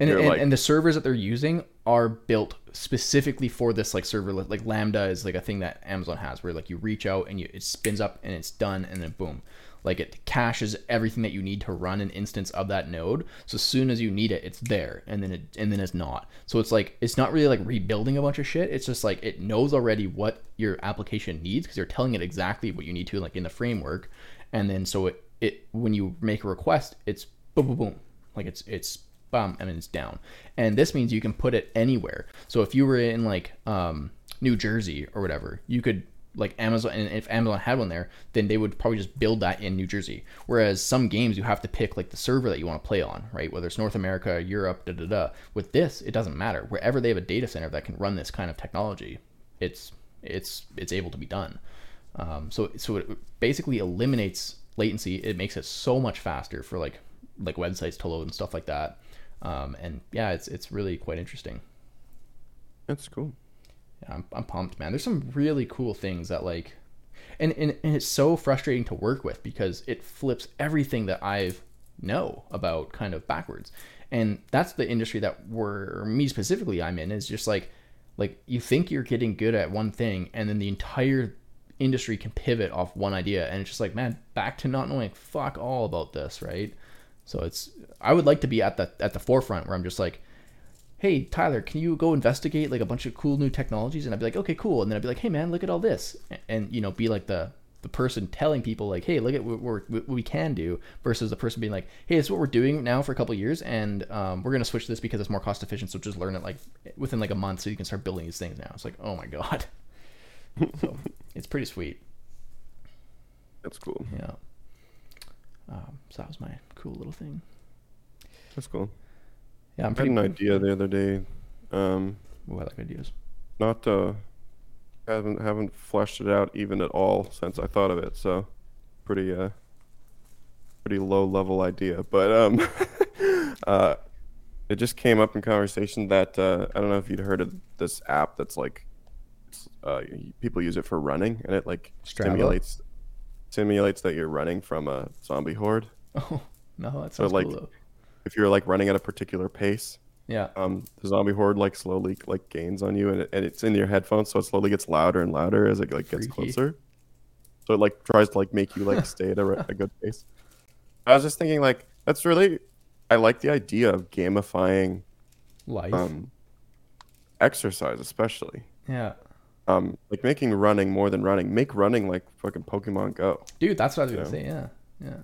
And, and, like, and the servers that they're using are built specifically for this, like server, like Lambda is like a thing that Amazon has where like you reach out and you, it spins up and it's done and then boom, like it caches everything that you need to run an instance of that node. So as soon as you need it, it's there and then it, and then it's not. So it's like, it's not really like rebuilding a bunch of shit. It's just like, it knows already what your application needs because you're telling it exactly what you need to, like in the framework. And then, so it, it, when you make a request, it's boom, boom, boom. Like it's, it's, Um, and it's down. And this means you can put it anywhere. So if you were in like um, New Jersey or whatever, you could like Amazon, and if Amazon had one there, then they would probably just build that in New Jersey. Whereas some games you have to pick like the server that you want to play on, right? Whether it's North America, Europe, da da da. With this, it doesn't matter. Wherever they have a data center that can run this kind of technology, it's it's it's able to be done. Um, so so it basically eliminates latency. It makes it so much faster for like like websites to load and stuff like that. Um, and yeah, it's, it's really quite interesting. That's cool. Yeah, I'm, I'm pumped, man. There's some really cool things that like, and, and, and it's so frustrating to work with because it flips everything that I've know about kind of backwards. And that's the industry that we're, me specifically, I'm in, is just like, like you think you're getting good at one thing and then the entire industry can pivot off one idea. And it's just like, man, back to not knowing fuck all about this. Right. So it's, I would like to be at the, at the forefront where I'm just like, hey, Tyler, can you go investigate like a bunch of cool new technologies? And I'd be like, okay, cool. And then I'd be like, hey man, look at all this. And, and you know, be like the, the person telling people like, hey, look at what, we're, what we can do versus the person being like, hey, it's what we're doing now for a couple of years. And um, we're going to switch to this because it's more cost efficient. So just learn it like within like a month so you can start building these things now. It's like, oh my God. So it's pretty sweet. That's cool. Yeah. Um, so that was my cool little thing. That's cool. Yeah, I'm I had pretty... an idea the other day. Um, Ooh, I like ideas. Not uh, haven't haven't fleshed it out even at all since I thought of it. So, pretty uh, pretty low level idea. But um, uh, it just came up in conversation that uh, I don't know if you'd heard of this app that's like, uh, people use it for running, and it like Strava? simulates simulates that you're running from a zombie horde. Oh no, that's so like cool, though. If you're like running at a particular pace. Yeah. Um, the zombie horde like slowly like gains on you, and it, and it's in your headphones, so it slowly gets louder and louder as it like gets Freaky. closer. So it like tries to like make you like stay at a, a good pace. I was just thinking like that's really, I like the idea of gamifying life, um, exercise especially. Yeah. Um, like making running more than running, make running like fucking Pokemon Go. Dude, that's what I was gonna know? say. Yeah, yeah.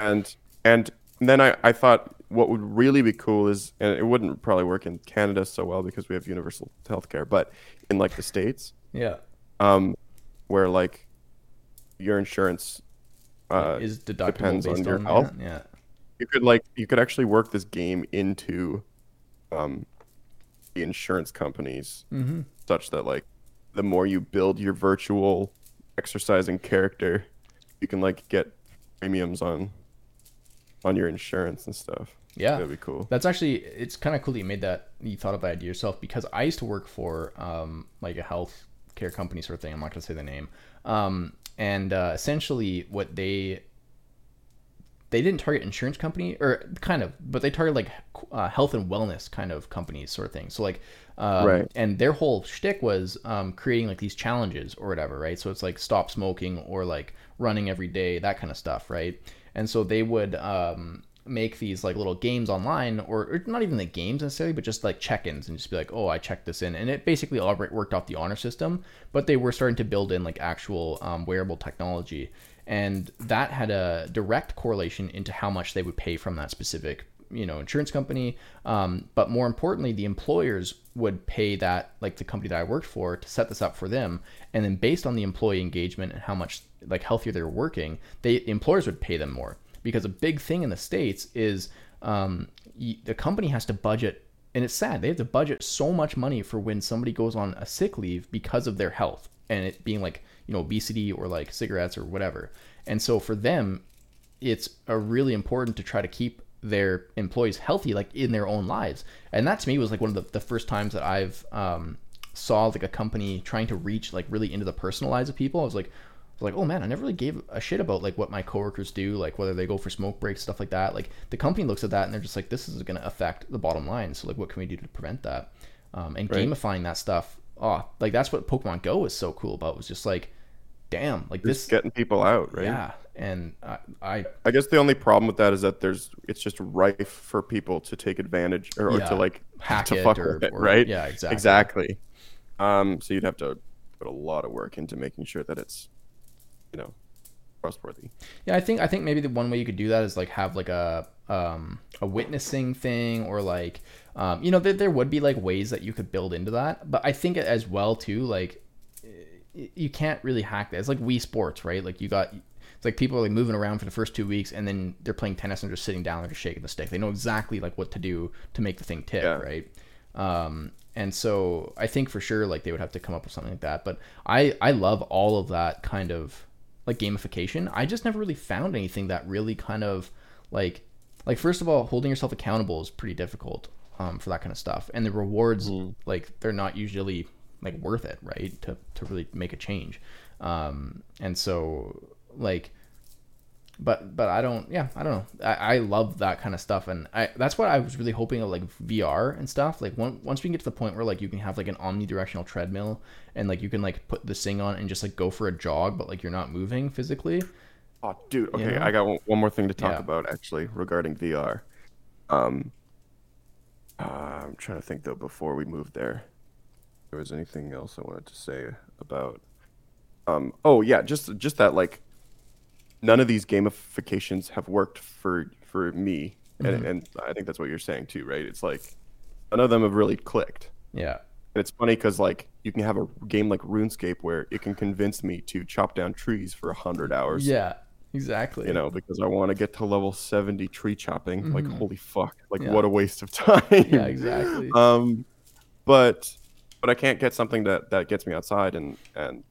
And and then I I thought, what would really be cool is, and it wouldn't probably work in Canada so well because we have universal healthcare, but in like the States, yeah, um, where like your insurance uh, is deductible depends based on your on health. That. Yeah, you could like you could actually work this game into um, the insurance companies, mm-hmm. such that like the more you build your virtual exercising character, you can like get premiums on on your insurance and stuff. Yeah, that'd be cool. That's actually, it's kind of cool that you made that, you thought of that idea yourself, because I used to work for um like a health care company sort of thing. I'm not gonna say the name. Um and uh, essentially what they they didn't target insurance company, or kind of, but they target like uh, health and wellness kind of companies sort of thing. So like, um, right. and their whole shtick was um, creating like these challenges or whatever, right? So it's like stop smoking or like running every day, that kind of stuff, right? And so they would um, make these like little games online, or, or not even the games necessarily, but just like check-ins, and just be like, oh, I checked this in. And it basically all worked off the honor system, but they were starting to build in like actual um, wearable technology. And that had a direct correlation into how much they would pay from that specific, you know, insurance company. Um, but more importantly, the employers would pay that, like the company that I worked for, to set this up for them. And then based on the employee engagement and how much like healthier they were working, they employers would pay them more. Because a big thing in the States is um, the company has to budget, and it's sad, they have to budget so much money for when somebody goes on a sick leave because of their health, and it being like, you know, obesity or like cigarettes or whatever. And so for them, it's a really important to try to keep their employees healthy, like in their own lives. And that to me was like one of the, the first times that I've um, saw like a company trying to reach like really into the personal lives of people. I was like, I was like, oh man, I never really gave a shit about like what my coworkers do, like whether they go for smoke breaks, stuff like that. Like the company looks at that and they're just like, this is going to affect the bottom line. So like, what can we do to prevent that? Um, and right. gamifying that stuff. Oh, like that's what Pokemon Go was so cool about. It was just like, damn, like just this getting people out, right? Yeah. And I, I, I guess the only problem with that is that there's, it's just rife for people to take advantage or, or yeah, to like hack to it, fuck or, with it, or, right? Yeah, exactly. Exactly. Um, so you'd have to put a lot of work into making sure that it's, you know, trustworthy. Yeah, I think I think maybe the one way you could do that is like have like a um a witnessing thing, or like um you know, there, there would be like ways that you could build into that. But I think as well too, like you can't really hack that. It's like Wii Sports, right? Like you got, it's like people are like moving around for the first two weeks and then they're playing tennis and just sitting down and just shaking the stick. They know exactly like what to do to make the thing tip, yeah. right? Um and so I think for sure like they would have to come up with something like that. But I I love all of that kind of like gamification. I just never really found anything that really kind of like, like first of all, holding yourself accountable is pretty difficult um, for that kind of stuff. And the rewards, mm. like they're not usually like worth it, right? To, to really make a change. Um, and so like, but, but I don't, yeah, I don't know. I, I love that kind of stuff. And I, that's what I was really hoping of like V R and stuff. Like one, once we can get to the point where like you can have like an omnidirectional treadmill and like you can like put this thing on and just like go for a jog, but like you're not moving physically. Oh, dude. Okay. Yeah. I got one, one more thing to talk yeah. about actually regarding V R. Um, uh, I'm trying to think though, before we move there, if there was anything else I wanted to say about, um, oh yeah, just, just that like, none of these gamifications have worked for for me, mm-hmm. and, and I think that's what you're saying too, right? It's like none of them have really clicked. Yeah, and it's funny because like you can have a game like RuneScape where it can convince me to chop down trees for a hundred hours. Yeah, exactly. You know, because I want to get to level seventy tree chopping. Mm-hmm. Like holy fuck! Like yeah. what a waste of time. Yeah, exactly. um, but but I can't get something that, that gets me outside and, and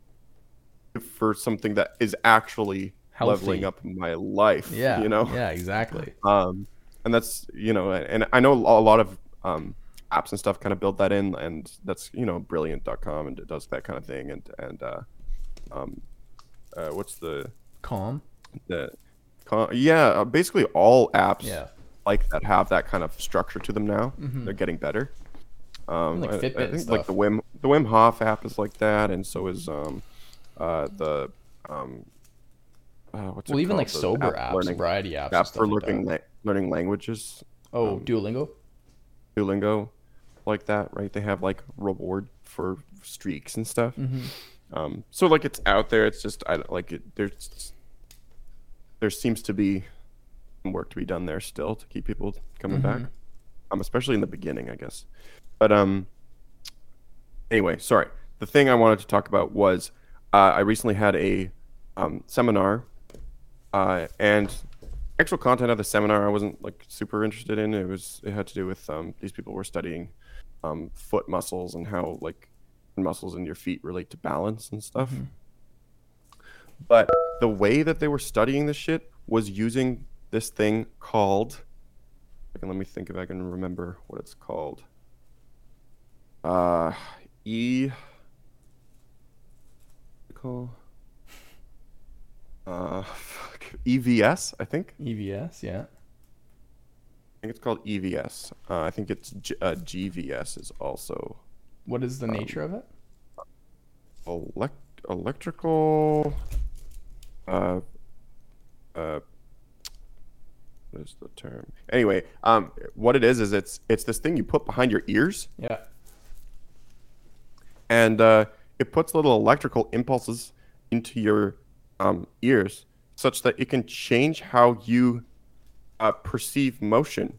for something that is actually healthy, leveling up my life. Yeah, you know? Yeah, exactly. Um, and that's, you know, and I know a lot of um, apps and stuff kind of build that in, and that's, you know, brilliant dot com, and it does that kind of thing. And, and uh, um, uh, what's the... Calm? The Calm, yeah, basically all apps yeah. like that have that kind of structure to them now. Mm-hmm. They're getting better. Um, like I, Fitbit I think stuff. Like the Wim the Wim Hof app is like that, and so is um, uh, the um, uh, what's well it even called? Like the sober app apps, learning, variety apps, app for like learning la- learning languages. Oh, um, Duolingo, Duolingo, like that, right? They have like reward for streaks and stuff. Mm-hmm. Um, so like it's out there. It's just I like it, there's there seems to be work to be done there still to keep people coming mm-hmm. back, um, especially in the beginning, I guess. But um. anyway, sorry. The thing I wanted to talk about was uh, I recently had a um, seminar, uh, and actual content of the seminar I wasn't like super interested in. It was it had to do with um, these people were studying um, foot muscles and how like muscles in your feet relate to balance and stuff. Mm-hmm. But the way that they were studying this shit was using this thing called. Let me think if I can remember what it's called. Uh, E. Call. Uh, fuck. E V S, I think. E V S, yeah. I think it's called E V S. Uh, I think it's G- uh, G V S is also. What is the nature um, of it? Elect electrical. Uh. Uh. What is the term? Anyway, um, what it is is it's it's this thing you put behind your ears. Yeah. And uh, it puts little electrical impulses into your um, ears such that it can change how you uh, perceive motion.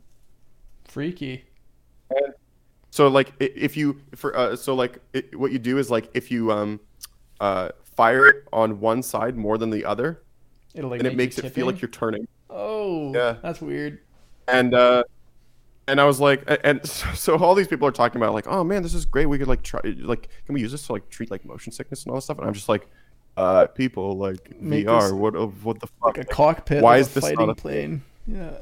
Freaky. And so like if you for uh, so like it, what you do is like if you um, uh, fire it on one side more than the other, it'll like and make it makes it tipping? Feel like you're turning. Oh, yeah, that's weird. And. Uh, And I was like, and so all these people are talking about like, oh man, this is great. We could like try, like, can we use this to like treat like motion sickness and all this stuff? And I'm just like, uh, people like Make V R, this, what, what the fuck? Like a cockpit. Why of is a this fighting not a plane? Thing? Yeah.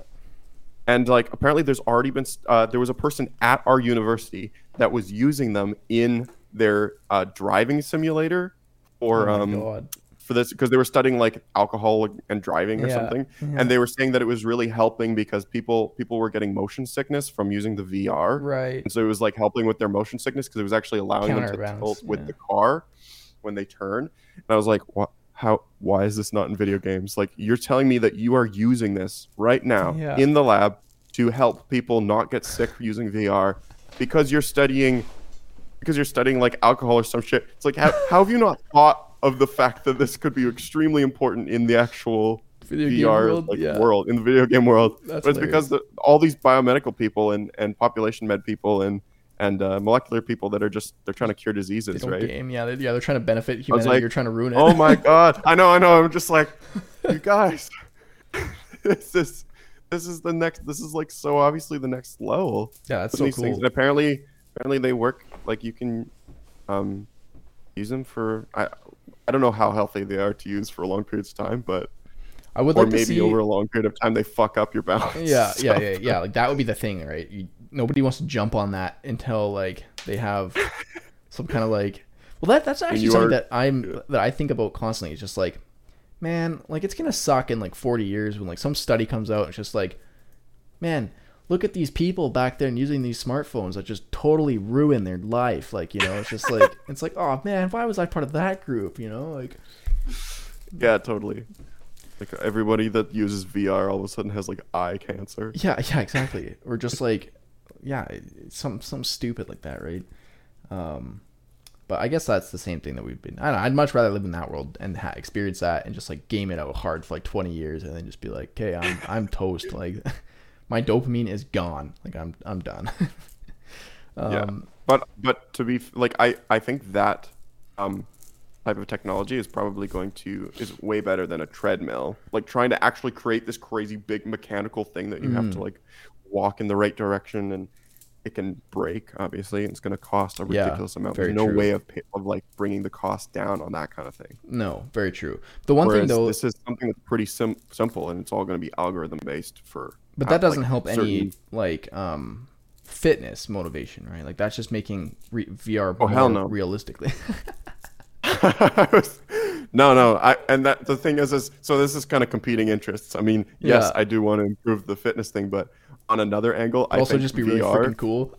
And like, apparently, there's already been uh, there was a person at our university that was using them in their uh, driving simulator, or oh um, God. for this because they were studying like alcohol and driving or yeah. something, yeah. and they were saying that it was really helping because people people were getting motion sickness from using the V R, right? And so it was like helping with their motion sickness because it was actually allowing them to tilt with yeah. the car when they turn. And I was like, what? How? Why is this not in video games? Like, you're telling me that you are using this right now yeah. in the lab to help people not get sick using V R because you're studying because you're studying like alcohol or some shit. It's like, how, how have you not thought of the fact that this could be extremely important in the actual video V R world? Like, yeah. world, in the video game world. That's but it's hilarious. Because the, all these biomedical people and, and population med people and and uh, molecular people that are just, they're trying to cure diseases, right? Game. Yeah, they're, yeah, they're trying to benefit humanity. Like, you're trying to ruin it. Oh my God. I know, I know. I'm just like, you guys, this is, this is the next, this is like so obviously the next level. Yeah, that's so cool. Things. And apparently, apparently they work, like you can um, use them for... I, I don't know how healthy they are to use for long periods of time, but I would or like maybe to see... over a long period of time they fuck up your balance. Yeah, so. yeah, yeah, yeah. Like that would be the thing, right? You, nobody wants to jump on that until like they have some kind of like. Well, that that's actually something are... that I'm that I think about constantly. It's just like, man, like it's gonna suck in like forty years when like some study comes out. And it's just like, man, look at these people back there and using these smartphones that just totally ruin their life. Like, you know, it's just like, it's like, oh man, why was I part of that group? You know, like, yeah, totally. Like everybody that uses V R all of a sudden has like eye cancer. Yeah. Yeah, exactly. Or just like, yeah, some, some stupid like that. Right. Um, but I guess that's the same thing that we've been, I don't know, I'd much rather live in that world and ha- experience that and just like game it out hard for like twenty years and then just be like, okay, I'm, I'm toast. Like, my dopamine is gone. Like I'm, I'm done. um, yeah, but but to be like, I, I think that um, type of technology is probably going to is way better than a treadmill. Like trying to actually create this crazy big mechanical thing that you mm. have to like walk in the right direction and it can break, obviously, and it's going to cost a ridiculous yeah, amount. There's no true. way of, pay, of like bringing the cost down on that kind of thing. No, very true. The one Whereas thing though, this is something that's pretty sim- simple, and it's all going to be algorithm based for. But how, that doesn't like, help certain... any like um, fitness motivation, right? Like that's just making re- V R oh, more hell no. realistically. I was, no, no, I and that the thing is, is so this is kind of competing interests. I mean, yes, yeah. I do want to improve the fitness thing, but. On another angle, I also think just be really V R, freaking cool.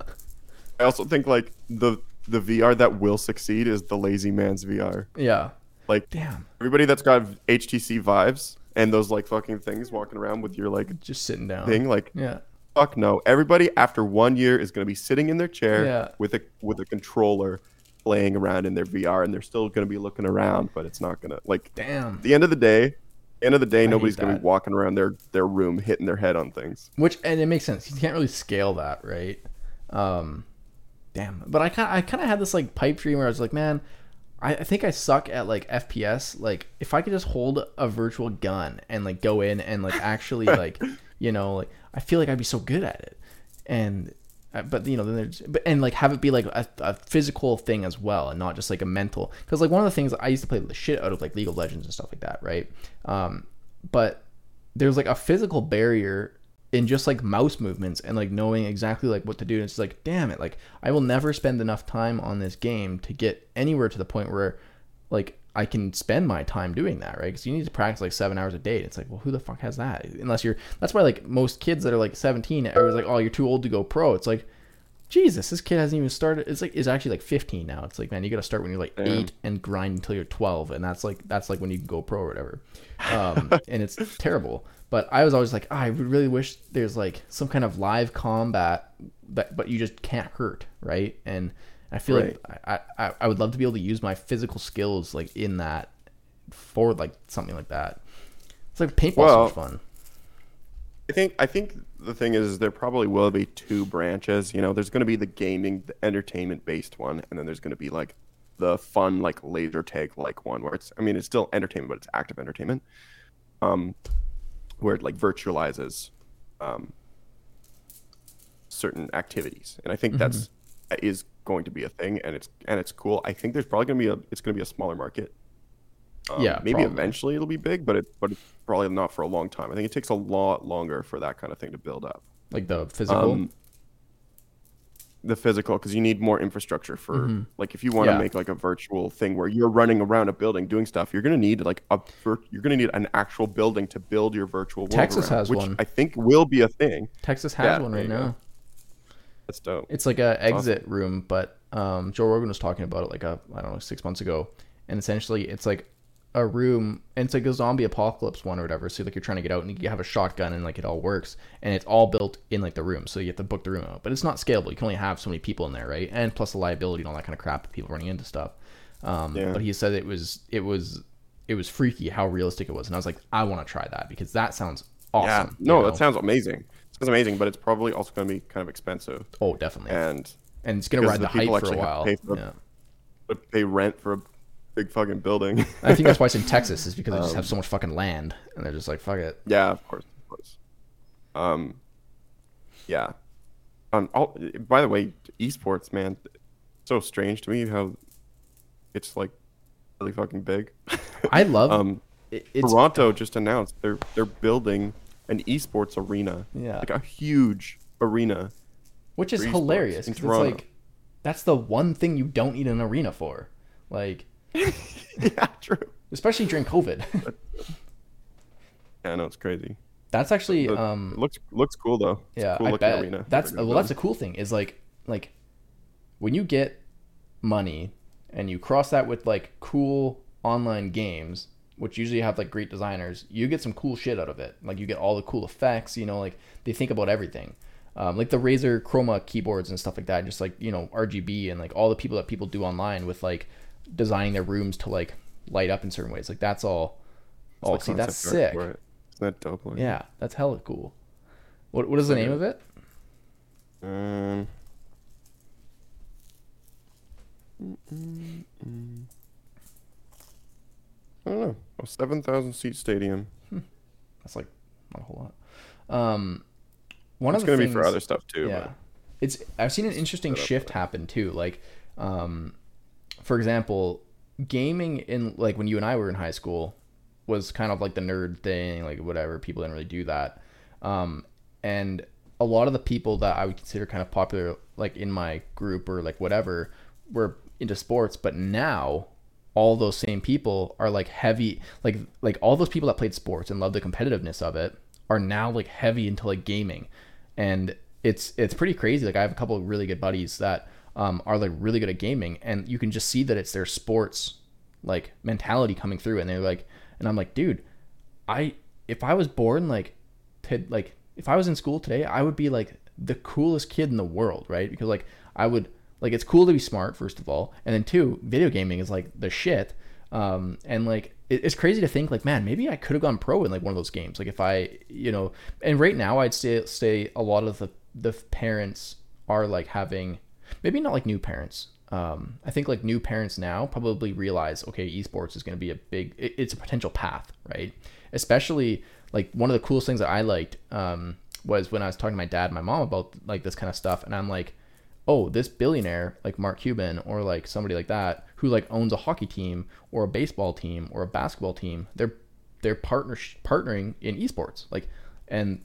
I also think like the the V R that will succeed is the lazy man's V R. Yeah. Like damn. Everybody that's got H T C Vives and those like fucking things walking around with your like just sitting down thing, like yeah. Fuck no. Everybody after one year is gonna be sitting in their chair yeah. with a with a controller playing around in their V R, and they're still gonna be looking around, but it's not gonna like damn. At the end of the day. End of the day, I nobody's gonna be walking around their their room hitting their head on things. Which and it makes sense. You can't really scale that, right? Um, damn. But I kind I kind of had this like pipe dream where I was like, man, I, I think I suck at like F P S. Like, if I could just hold a virtual gun and like go in and like actually like you know like I feel like I'd be so good at it. And but you know then there's but and like have it be like a, a physical thing as well, and not just like a mental, because like one of the things I used to play the shit out of like League of Legends and stuff like that, right? Um but there's like a physical barrier in just like mouse movements and like knowing exactly like what to do, and it's like damn it, like I will never spend enough time on this game to get anywhere to the point where like I can spend my time doing that, right? Because you need to practice like seven hours a day. It's like, well, who the fuck has that? Unless you're, that's why like most kids that are like seventeen, everyone's like, oh, you're too old to go pro. It's like, Jesus, this kid hasn't even started. It's like, it's actually like fifteen now. It's like, man, you got to start when you're like Damn. eight and grind until you're twelve. And that's like, that's like when you can go pro or whatever. Um, and it's terrible. But I was always like, oh, I really wish there's like some kind of live combat, that, but you just can't hurt, right? And I feel right. like I, I, I would love to be able to use my physical skills like in that for like something like that. It's like paintball's well, so much fun. I think I think the thing is there probably will be two branches. You know, there's going to be the gaming, the entertainment based one, and then there's going to be like the fun like laser tag like one where it's I mean it's still entertainment but it's active entertainment, um, where it like virtualizes um, certain activities, and I think mm-hmm. that's that is. going to be a thing, and it's and it's cool. I think there's probably gonna be a it's gonna be a smaller market. Um, yeah, maybe probably. Eventually it'll be big, but it but it's probably not for a long time. I think it takes a lot longer for that kind of thing to build up. Like the physical, um, the physical, because you need more infrastructure for mm-hmm. like if you want to yeah. make like a virtual thing where you're running around a building doing stuff, you're gonna need like a you're gonna need an actual building to build your virtual. World Texas around, has which one. I think will be a thing. Texas has yeah, one right now. Go. That's dope. It's like a exit awesome. room, but um, Joe Rogan was talking about it like a I don't know six months ago, and essentially it's like a room, and it's like a zombie apocalypse one or whatever. So like you're trying to get out, and you have a shotgun, and like it all works, and it's all built in like the room, so you have to book the room out. But it's not scalable. You can only have so many people in there, right? And plus the liability and all that kind of crap of people running into stuff. Um, yeah. But he said it was it was it was freaky how realistic it was, and I was like, I want to try that because that sounds awesome. Yeah. No, you know? That sounds amazing. It's amazing, but it's probably also going to be kind of expensive. Oh, definitely. And and it's going to ride the, the hype for a while. Pay, for yeah. a, pay rent for a big fucking building. I think that's why it's in Texas, is because um, they just have so much fucking land, and they're just like, fuck it. Yeah, of course, of course. Um, yeah. Um. I'll, by the way, esports, man, it's so strange to me how it's like really fucking big. I love. um, it, it's, Toronto just announced they're they're building an esports arena, yeah, like a huge arena, which is hilarious. It's like that's the one thing you don't need an arena for, like yeah, true. Especially during COVID. Yeah, no, it's crazy. That's actually the, um, it looks looks cool though. It's yeah, cool I bet arena. That's well, that's a cool thing is like like when you get money and you cross that with like cool online games, which usually have like great designers, you get some cool shit out of it. Like you get all the cool effects, you know, like they think about everything. Um, like the Razer Chroma keyboards and stuff like that, just like, you know, R G B and like all the people that people do online with like designing their rooms to like light up in certain ways. Like that's all, oh, see, that's sick. Isn't that dope? Like? Yeah, that's hella cool. What What is the name of it? Um. Mm-mm-mm. I don't know. A seven thousand seat stadium. Hmm. That's like not a whole lot. Um, one it's of the going to be for other stuff too. Yeah. But. it's I've seen an interesting shift happen too. Like, um, for example, gaming in like when you and I were in high school was kind of like the nerd thing, like whatever. People didn't really do that. Um, and a lot of the people that I would consider kind of popular, like in my group or like whatever, were into sports. But now all those same people are like heavy, like, like all those people that played sports and loved the competitiveness of it are now like heavy into like gaming. And it's, it's pretty crazy. Like I have a couple of really good buddies that, um, are like really good at gaming, and you can just see that it's their sports like mentality coming through. And they're like, and I'm like, dude, I, if I was born, like, to, like, if I was in school today, I would be like the coolest kid in the world, right? Because like I would, like, it's cool to be smart, first of all, and then two, video gaming is like the shit. Um, and like it, it's crazy to think like, man, maybe I could have gone pro in like one of those games. Like if I, you know, and right now I'd say say a lot of the the parents are like having, maybe not like new parents. Um, I think like new parents now probably realize, okay, esports is going to be a big, it, it's a potential path, right? Especially like one of the coolest things that I liked, um, was when I was talking to my dad and my mom about like this kind of stuff. And I'm like, oh, this billionaire like Mark Cuban or like somebody like that who like owns a hockey team or a baseball team or a basketball team, they're, they're partner partnering in esports. Like, and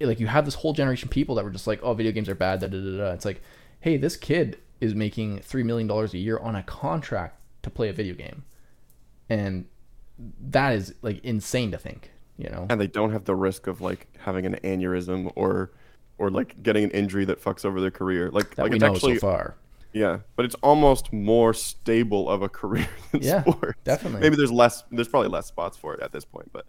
it, like you have this whole generation of people that were just like, oh, video games are bad. Da, da, da, da. It's like, hey, this kid is making three million dollars a year on a contract to play a video game. And that is like insane to think. You know? And they don't have the risk of like having an aneurysm or or like getting an injury that fucks over their career. Like, that like we it's know actually so far. Yeah. But it's almost more stable of a career than yeah, sports. Definitely. Maybe there's less there's probably less spots for it at this point, but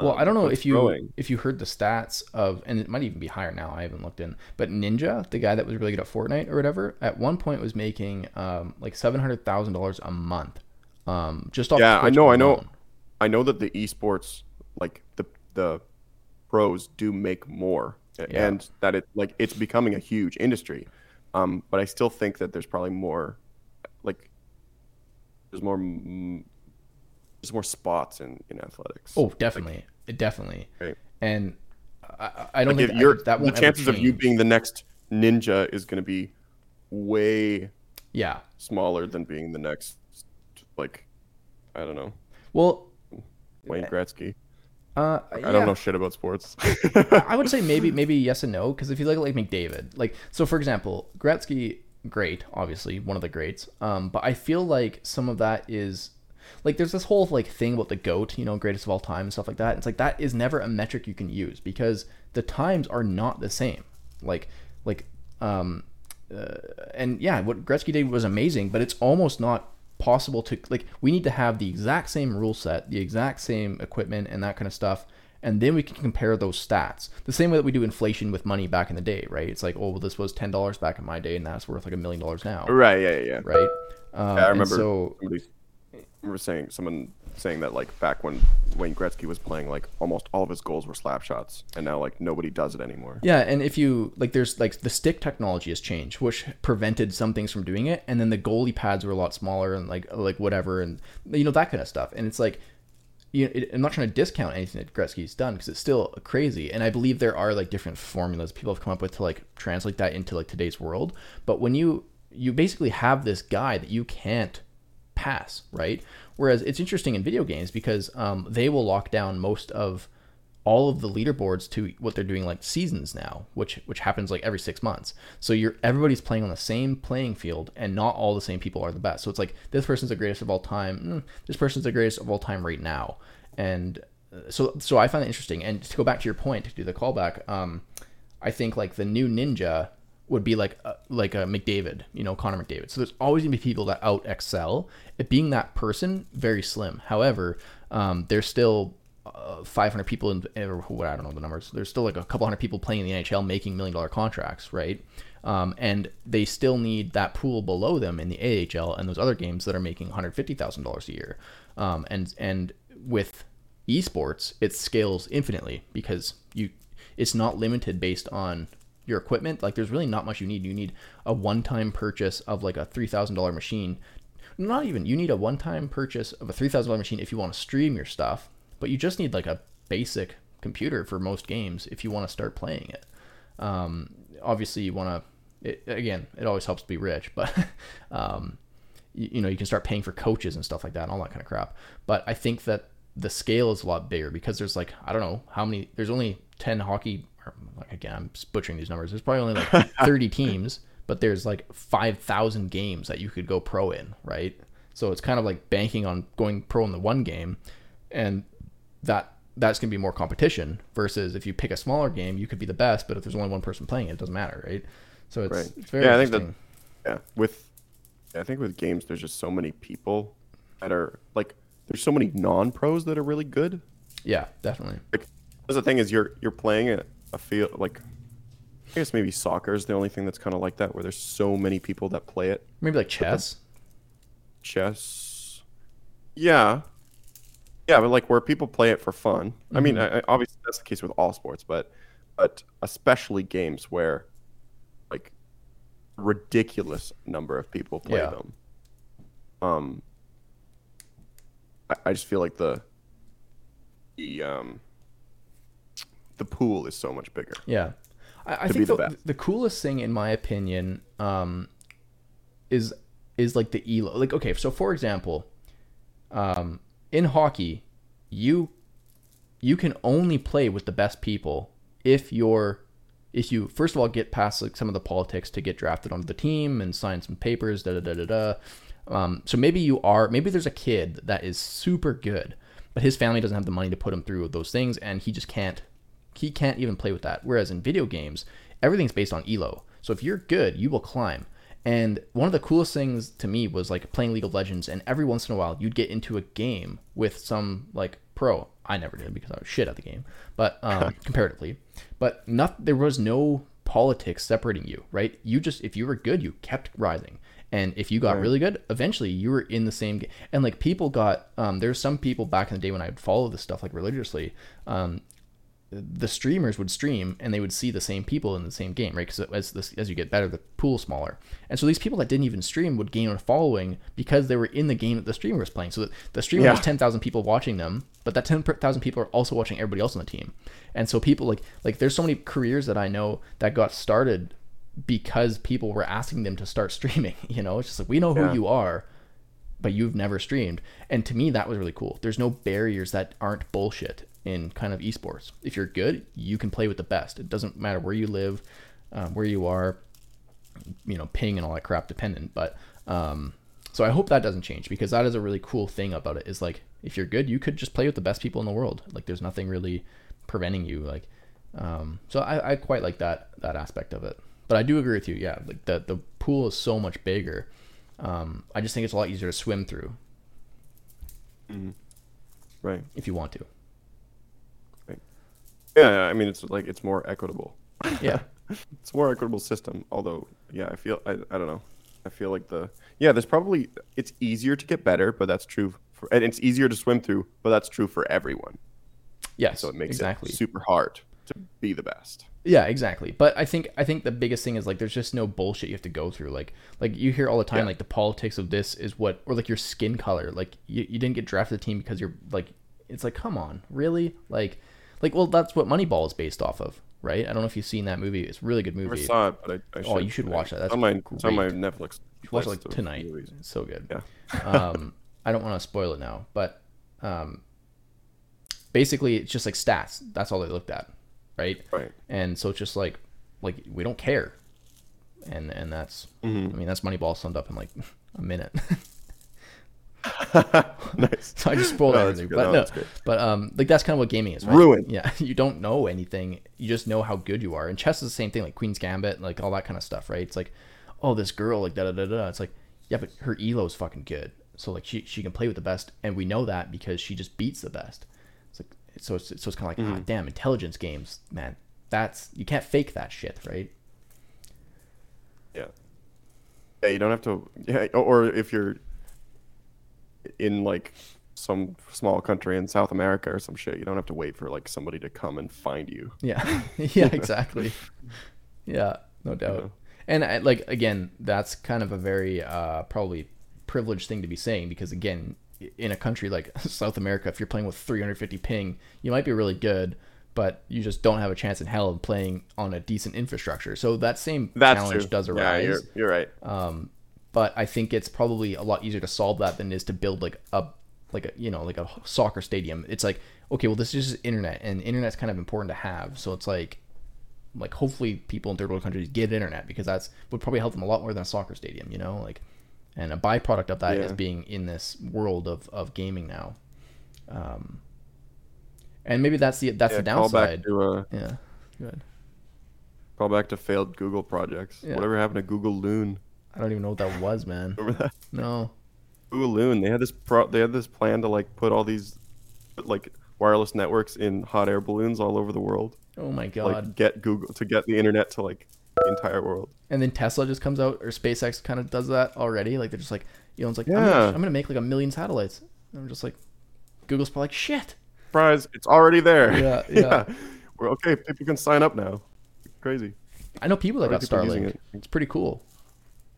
um, well, I don't know if you growing. if you heard the stats of, and it might even be higher now, I haven't looked in, but Ninja, the guy that was really good at Fortnite or whatever, at one point was making um like seven hundred thousand dollars a month. Um just off Yeah, I know, alone. I know I know that the esports like the the pros do make more yeah. and that it like it's becoming a huge industry. Um, but I still think that there's probably more like there's more there's more spots in, in athletics. Oh, definitely. Like, definitely. Right. And I, I don't like think that, I, that won't the chances of you being the next Ninja is going to be way yeah, smaller than being the next like I don't know. Well, Wayne Gretzky. Uh, I yeah. don't know shit about sports. I would say maybe maybe yes and no, because if you look at like McDavid, like so for example, Gretzky, great, obviously one of the greats. Um, but I feel like some of that is like there's this whole like thing about the GOAT, you know, greatest of all time and stuff like that. It's like that is never a metric you can use because the times are not the same. Like like um, uh, and yeah, what Gretzky did was amazing, but it's almost not possible to like we need to have the exact same rule set, the exact same equipment and that kind of stuff, and then we can compare those stats the same way that we do inflation with money back in the day, right? It's like, oh well, this was ten dollars back in my day and that's worth like a million dollars now, right? Yeah, yeah, right. Um, yeah, I remember so somebody, I remember saying someone saying that like back when Wayne Gretzky was playing, like almost all of his goals were slap shots, and now like nobody does it anymore. Yeah, and if you like, there's like the stick technology has changed, which prevented some things from doing it, and then the goalie pads were a lot smaller and like like whatever, and you know that kind of stuff. And it's like, you know, it, I'm not trying to discount anything that Gretzky's done because it's still crazy, and I believe there are like different formulas people have come up with to like translate that into like today's world. But when you you basically have this guy that you can't pass, right? Whereas it's interesting in video games because um, they will lock down most of all of the leaderboards to what they're doing like seasons now, which which happens like every six months. So you're everybody's playing on the same playing field, and not all the same people are the best. So it's like this person's the greatest of all time. Mm, this person's the greatest of all time right now, and so so I find that interesting. And to go back to your point, to do the callback, um, I think like the new Ninja would be like a, like a McDavid, you know, Connor McDavid. So there's always gonna be people that out excel. It being that person, very slim. However, um, there's still uh, five hundred people in, or I don't know the numbers. There's still like a couple hundred people playing in the N H L making million dollar contracts, right? Um, and they still need that pool below them in the A H L and those other games that are making one hundred fifty thousand dollars a year. Um, and and with esports, it scales infinitely because you it's not limited based on your equipment. Like there's really not much you need. You need a one-time purchase of like a three thousand dollars machine. Not even, you need a one-time purchase of a three thousand dollars machine if you want to stream your stuff, but you just need like a basic computer for most games if you want to start playing it. Um, obviously you want to, again, it always helps to be rich, but um, you, you know, you can start paying for coaches and stuff like that and all that kind of crap. But I think that the scale is a lot bigger because there's like, I don't know how many, there's only ten hockey, or again, I'm butchering these numbers. There's probably only like thirty teams, but there's like five thousand games that you could go pro in, right? So it's kind of like banking on going pro in the one game, and that that's going to be more competition versus if you pick a smaller game, you could be the best, but if there's only one person playing it, it doesn't matter, right? So it's, right. it's very yeah, interesting. I think that, yeah, with, I think with games, there's just so many people that are, like, there's so many non-pros that are really good. Yeah, definitely. Like, that's the thing is you're you're playing a, a field, like, I guess maybe soccer is the only thing that's kind of like that, where there's so many people that play it. Maybe like chess? Chess, yeah, yeah, but like where people play it for fun. Mm-hmm. I mean, I, obviously that's the case with all sports, but but especially games where like ridiculous number of people play yeah. them. Um, I, I just feel like the the um the pool is so much bigger. Yeah, I, I think the, the, the coolest thing, in my opinion, um, is. is like the E L O. Like, okay, so for example, um, in hockey, you you can only play with the best people if you're if you first of all get past like some of the politics to get drafted onto the team and sign some papers, da da da da da. Um, so maybe you are maybe there's a kid that is super good, but his family doesn't have the money to put him through those things, and he just can't he can't even play with that. Whereas in video games, everything's based on E L O. So if you're good, you will climb. And one of the coolest things to me was like playing League of Legends, and every once in a while you'd get into a game with some like pro. I never did because I was shit at the game, but um, comparatively, but not, there was no politics separating you, right? You just, if you were good, you kept rising. And if you got right. really good, eventually you were in the same game. And like people got, um, there's some people back in the day when I would follow this stuff like religiously, um, the streamers would stream and they would see the same people in the same game, right? Because as this, as you get better, the pool's smaller. And so these people that didn't even stream would gain a following because they were in the game that the streamer was playing. So the, the streamer yeah. has ten thousand people watching them, but that ten thousand people are also watching everybody else on the team. And so people like, like there's so many careers that I know that got started because people were asking them to start streaming, you know? It's just like, we know who yeah. you are, but you've never streamed. And to me, that was really cool. There's no barriers that aren't bullshit in kind of esports. If you're good, you can play with the best. It doesn't matter where you live, um, where you are, you know, ping and all that crap dependent. But um, so I hope that doesn't change, because that is a really cool thing about it, is like, if you're good, you could just play with the best people in the world. Like there's nothing really preventing you. Like, um, so I, I quite like that, that aspect of it, but I do agree with you. Yeah. Like the, the pool is so much bigger. Um, I just think it's a lot easier to swim through. Mm-hmm. Right. If you want to. Yeah, I mean, it's like, it's more equitable. Yeah. It's a more equitable system. Although, yeah, I feel, I, I don't know. I feel like the, yeah, there's probably, it's easier to get better, but that's true. For, and it's easier to swim through, but that's true for everyone. Yes, so it makes exactly. it super hard to be the best. Yeah, exactly. But I think, I think the biggest thing is like, there's just no bullshit you have to go through. Like, like you hear all the time, yeah. like the politics of this is what, or like your skin color, like you, you didn't get drafted to the team because you're like, it's like, come on, really? Like, Like, well, that's what Moneyball is based off of, right? I don't know if you've seen that movie. It's a really good movie. I never saw it, but I, I should. Oh, you should watch that. That's on my, it's on my Netflix. You should watch it like tonight. Movies. It's so good. Yeah. um, I don't want to spoil it now, but um, basically it's just like stats. That's all they looked at, right? Right. And so it's just like, like we don't care. And and that's, mm-hmm. I mean, that's Moneyball summed up in like a minute. Nice. So I just spoiled no, everything, but no, no. But um, like that's kind of what gaming is, right? Ruined. Yeah, you don't know anything. You just know how good you are. And chess is the same thing, like Queen's Gambit, and like all that kind of stuff, right? It's like, oh, this girl, like da da da da. It's like, yeah, but her E L O is fucking good, so like she she can play with the best, and we know that because she just beats the best. It's like so it's so it's kind of like, mm. ah, damn, intelligence games, man. That's you can't fake that shit, right? Yeah. Yeah, you don't have to. Yeah, or if you're. In like some small country in South America or some shit, you don't have to wait for like somebody to come and find you. Yeah, yeah, exactly. Yeah, no doubt. Yeah. And I, like again, that's kind of a very uh, probably privileged thing to be saying, because again, in a country like South America, if you're playing with three hundred fifty ping, you might be really good, but you just don't have a chance in hell of playing on a decent infrastructure. So that same That's challenge true. does arise. Yeah, you're, you're right. Um, but I think it's probably a lot easier to solve that than it is to build like a like a you know like a soccer stadium. It's like, okay, well, this is just internet, and internet's kind of important to have. So it's like, like hopefully people in third world countries get internet, because that's would probably help them a lot more than a soccer stadium, you know, like. And a byproduct of that yeah. is being in this world of, of gaming now, um, and maybe that's the that's yeah, the downside. Call back to uh, yeah, good. Call back to failed Google projects. Yeah. Whatever happened to Google Loon? I don't even know what that was, man. Remember that? No. Google Loon. They had this pro- They had this plan to like put all these like wireless networks in hot air balloons all over the world. Oh my god! Like get Google to get the internet to like. The entire world. And then Tesla just comes out, or SpaceX kind of does that already. Like they're just like, Elon's like, yeah. I'm, gonna, I'm gonna make like a million satellites. And I'm just like, Google's probably like, shit. Surprise! It's already there. Yeah, yeah. yeah. We're okay. People can sign up now. Crazy. I know people that got Starlink. It. It's pretty cool.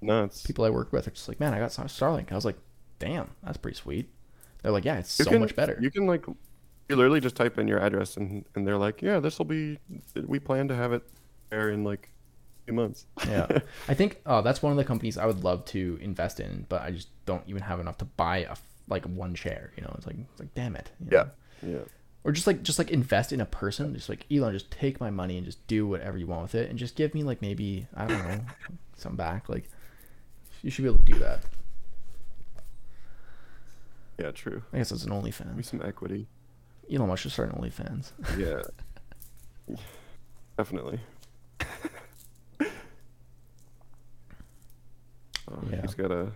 Nuts. People I work with are just like, man, I got Starlink. I was like, damn, that's pretty sweet. They're like, yeah, it's you so can, much better. You can like, you literally just type in your address, and and they're like, yeah, this will be. We plan to have it there in like. months. yeah. I think uh, that's one of the companies I would love to invest in, but I just don't even have enough to buy a like one share, you know. It's like it's like damn it. You know? Yeah. Yeah. Or just like just like invest in a person, just like Elon, just take my money and just do whatever you want with it and just give me like maybe, I don't know, some back. Like you should be able to do that. Yeah, true. I guess it's an OnlyFans. Give me some equity. Elon Musk should start an OnlyFans. Yeah. Definitely. Oh, yeah. He's got a.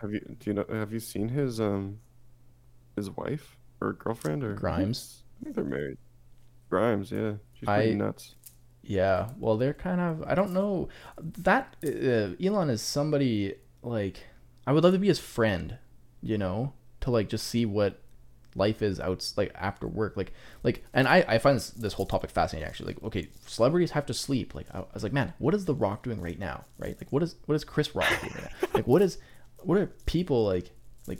Have you do you know? Have you seen his um, his wife or girlfriend or Grimes? I think they're married. Grimes, yeah, she's pretty I, nuts. Yeah, well, they're kind of. I don't know that uh, Elon is somebody like I would love to be his friend, you know, to like just see what life is out like after work, like like. And I I find this this whole topic fascinating actually. Like, okay, celebrities have to sleep. Like I, I was like, man, what is The Rock doing right now? Right? Like, what is what is Chris Rock doing right now? Like, what is what are people like like?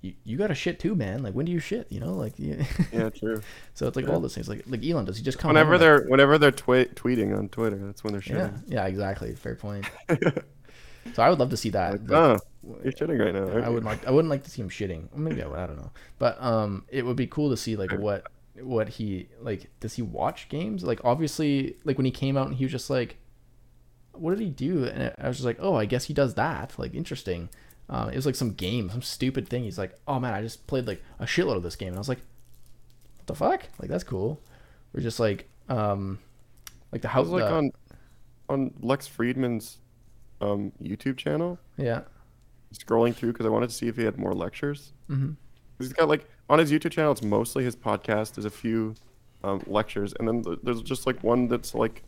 You, you got to shit too, man. Like, when do you shit? You know, like yeah, yeah true. So it's like yeah. all those things. Like like Elon, does he just come? Whenever they're like, whenever they're twi- tweeting on Twitter, that's when they're shitting. Yeah, yeah, exactly. Fair point. So I would love to see that. Like, oh, you're shitting right now. I wouldn't like. I wouldn't like to see him shitting. Maybe I would. I don't know. But um, it would be cool to see like what what he like. Does he watch games? Like obviously, like when he came out and he was just like, "What did he do?" And I was just like, "Oh, I guess he does that." Like interesting. Um, it was like some game, some stupid thing. He's like, "Oh man, I just played like a shitload of this game," and I was like, "What the fuck?" Like that's cool. We're just like um, like the house like the, on on Lex Friedman's. Um, YouTube channel. Yeah. Scrolling through because I wanted to see if he had more lectures. Mm-hmm. He's got like on his YouTube channel, it's mostly his podcast. There's a few um, lectures, and then th- there's just like one that's like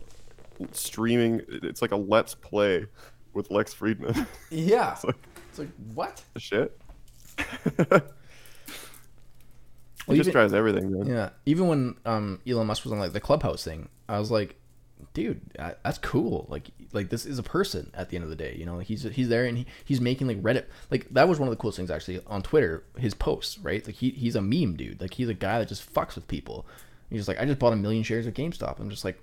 streaming. It's like a Let's Play with Lex Friedman. Yeah. It's like, it's like what? The shit. He well, just even, tries everything, man. Yeah. Even when um, Elon Musk was on like the Clubhouse thing, I was like. Dude, that's cool. Like, like this is a person at the end of the day, you know. Like he's he's there and he, he's making like Reddit. Like that was one of the coolest things actually on Twitter. His posts, right? Like he he's a meme dude. Like he's a guy that just fucks with people. He's just like, I just bought a million shares of GameStop. I'm just like,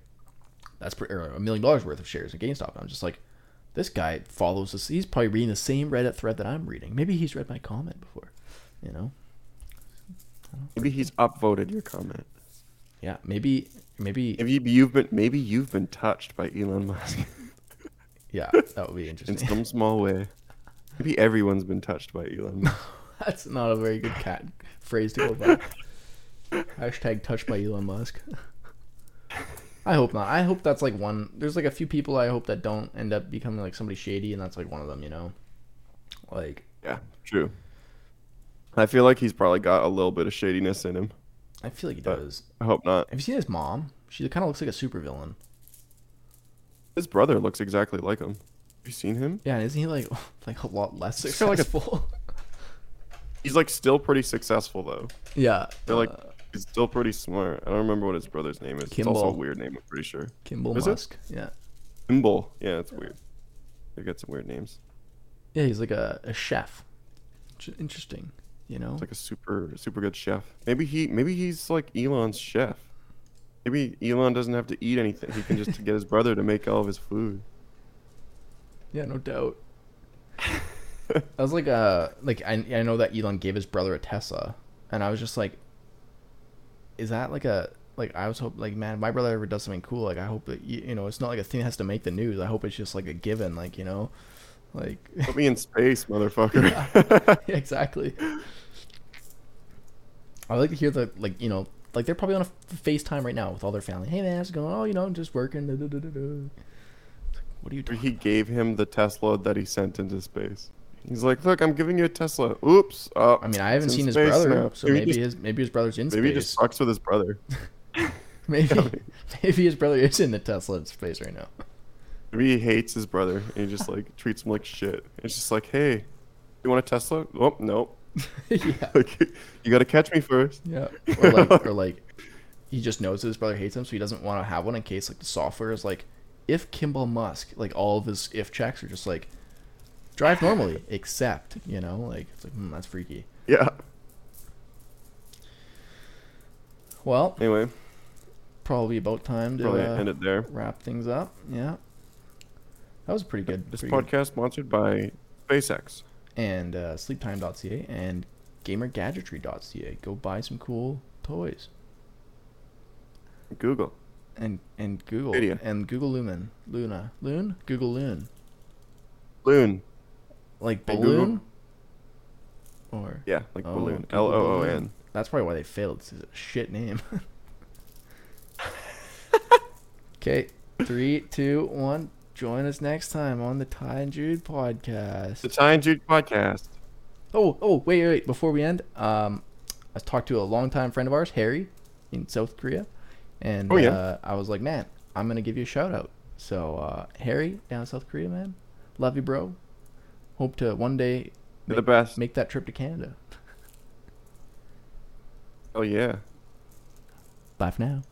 that's pre- or a million dollars worth of shares of GameStop. I'm just like, this guy follows this. He's probably reading the same Reddit thread that I'm reading. Maybe he's read my comment before, you know. Maybe he's upvoted your comment. Yeah, maybe. Maybe if you, you've been maybe you've been touched by Elon Musk. Yeah, that would be interesting. In some small way, maybe everyone's been touched by Elon. That's not a very good cat phrase to go by. Hashtag touched by Elon Musk. I hope not. I hope that's like one. There's like a few people I hope that don't end up becoming like somebody shady, and that's like one of them. You know, like yeah, true. I feel like he's probably got a little bit of shadiness in him. I feel like he does. I hope not. Have you seen his mom? She kind of looks like a supervillain. His brother looks exactly like him. Have you seen him? Yeah, isn't he like like a lot less successful? He's like still pretty successful though. Yeah. They're uh, like he's still pretty smart. I don't remember what his brother's name is. Kimball. It's also a weird name, I'm pretty sure. Kimball is Musk. It? Yeah. Kimball. Yeah, it's weird. They got some weird names. Yeah, he's like a, a chef. Interesting. You know, it's like a super, super good chef. Maybe he, maybe he's like Elon's chef. Maybe Elon doesn't have to eat anything. He can just get his brother to make all of his food. Yeah, no doubt. I was like, uh, like I I know that Elon gave his brother a Tesla, and I was just like, is that like a like I was hoping like man, if my brother ever does something cool, like I hope that you, you know it's not like a thing that has to make the news. I hope it's just like a given, like you know, like put me in space, motherfucker. Yeah. Yeah, exactly. I like to hear the like you know like they're probably on a FaceTime right now with all their family. Hey man, how's it going? Oh, you know, just working. Da, da, da, da, da. What are you doing? He about? gave him the Tesla that he sent into space. He's like, look, I'm giving you a Tesla. Oops. Uh, I mean, I haven't seen his brother, now. so maybe, maybe just, his maybe his brother's in maybe space. Maybe he just fucks with his brother. maybe maybe his brother is in the Tesla in space right now. Maybe he hates his brother and he just like treats him like shit. It's just like, hey, you want a Tesla? Oh no. Yeah. Like, you gotta catch me first. Yeah. Or like, or like, he just knows that his brother hates him, so he doesn't want to have one in case like the software is like, if Kimball Musk, like all of his if checks are just like. Drive normally, except, you know, like, it's like, hmm, that's freaky. Yeah. Well. Anyway. Probably about time to uh, end it there. Wrap things up. Yeah. That was pretty good. This pretty podcast good. Sponsored by SpaceX. And uh, sleep time dot c a and gamer gadgetry dot c a. Go buy some cool toys. Google. And and Google. Stadia. And Google Lumen. Luna. Loon? Google Loon. Balloon, like balloon, or yeah, like oh, balloon. L O O N. That's probably why they failed. This is a shit name. Okay, three, two, one. Join us next time on the Ty and Jude podcast. The Ty and Jude podcast. Oh, oh, wait, wait, wait. Before we end, um, I talked to a longtime friend of ours, Harry, in South Korea, and oh, yeah. uh, I was like, man, I'm gonna give you a shout out. So, uh, Harry, down in South Korea, man. Love you, bro. Hope to one day make, the best. make that trip to Canada. Oh, yeah. Bye for now.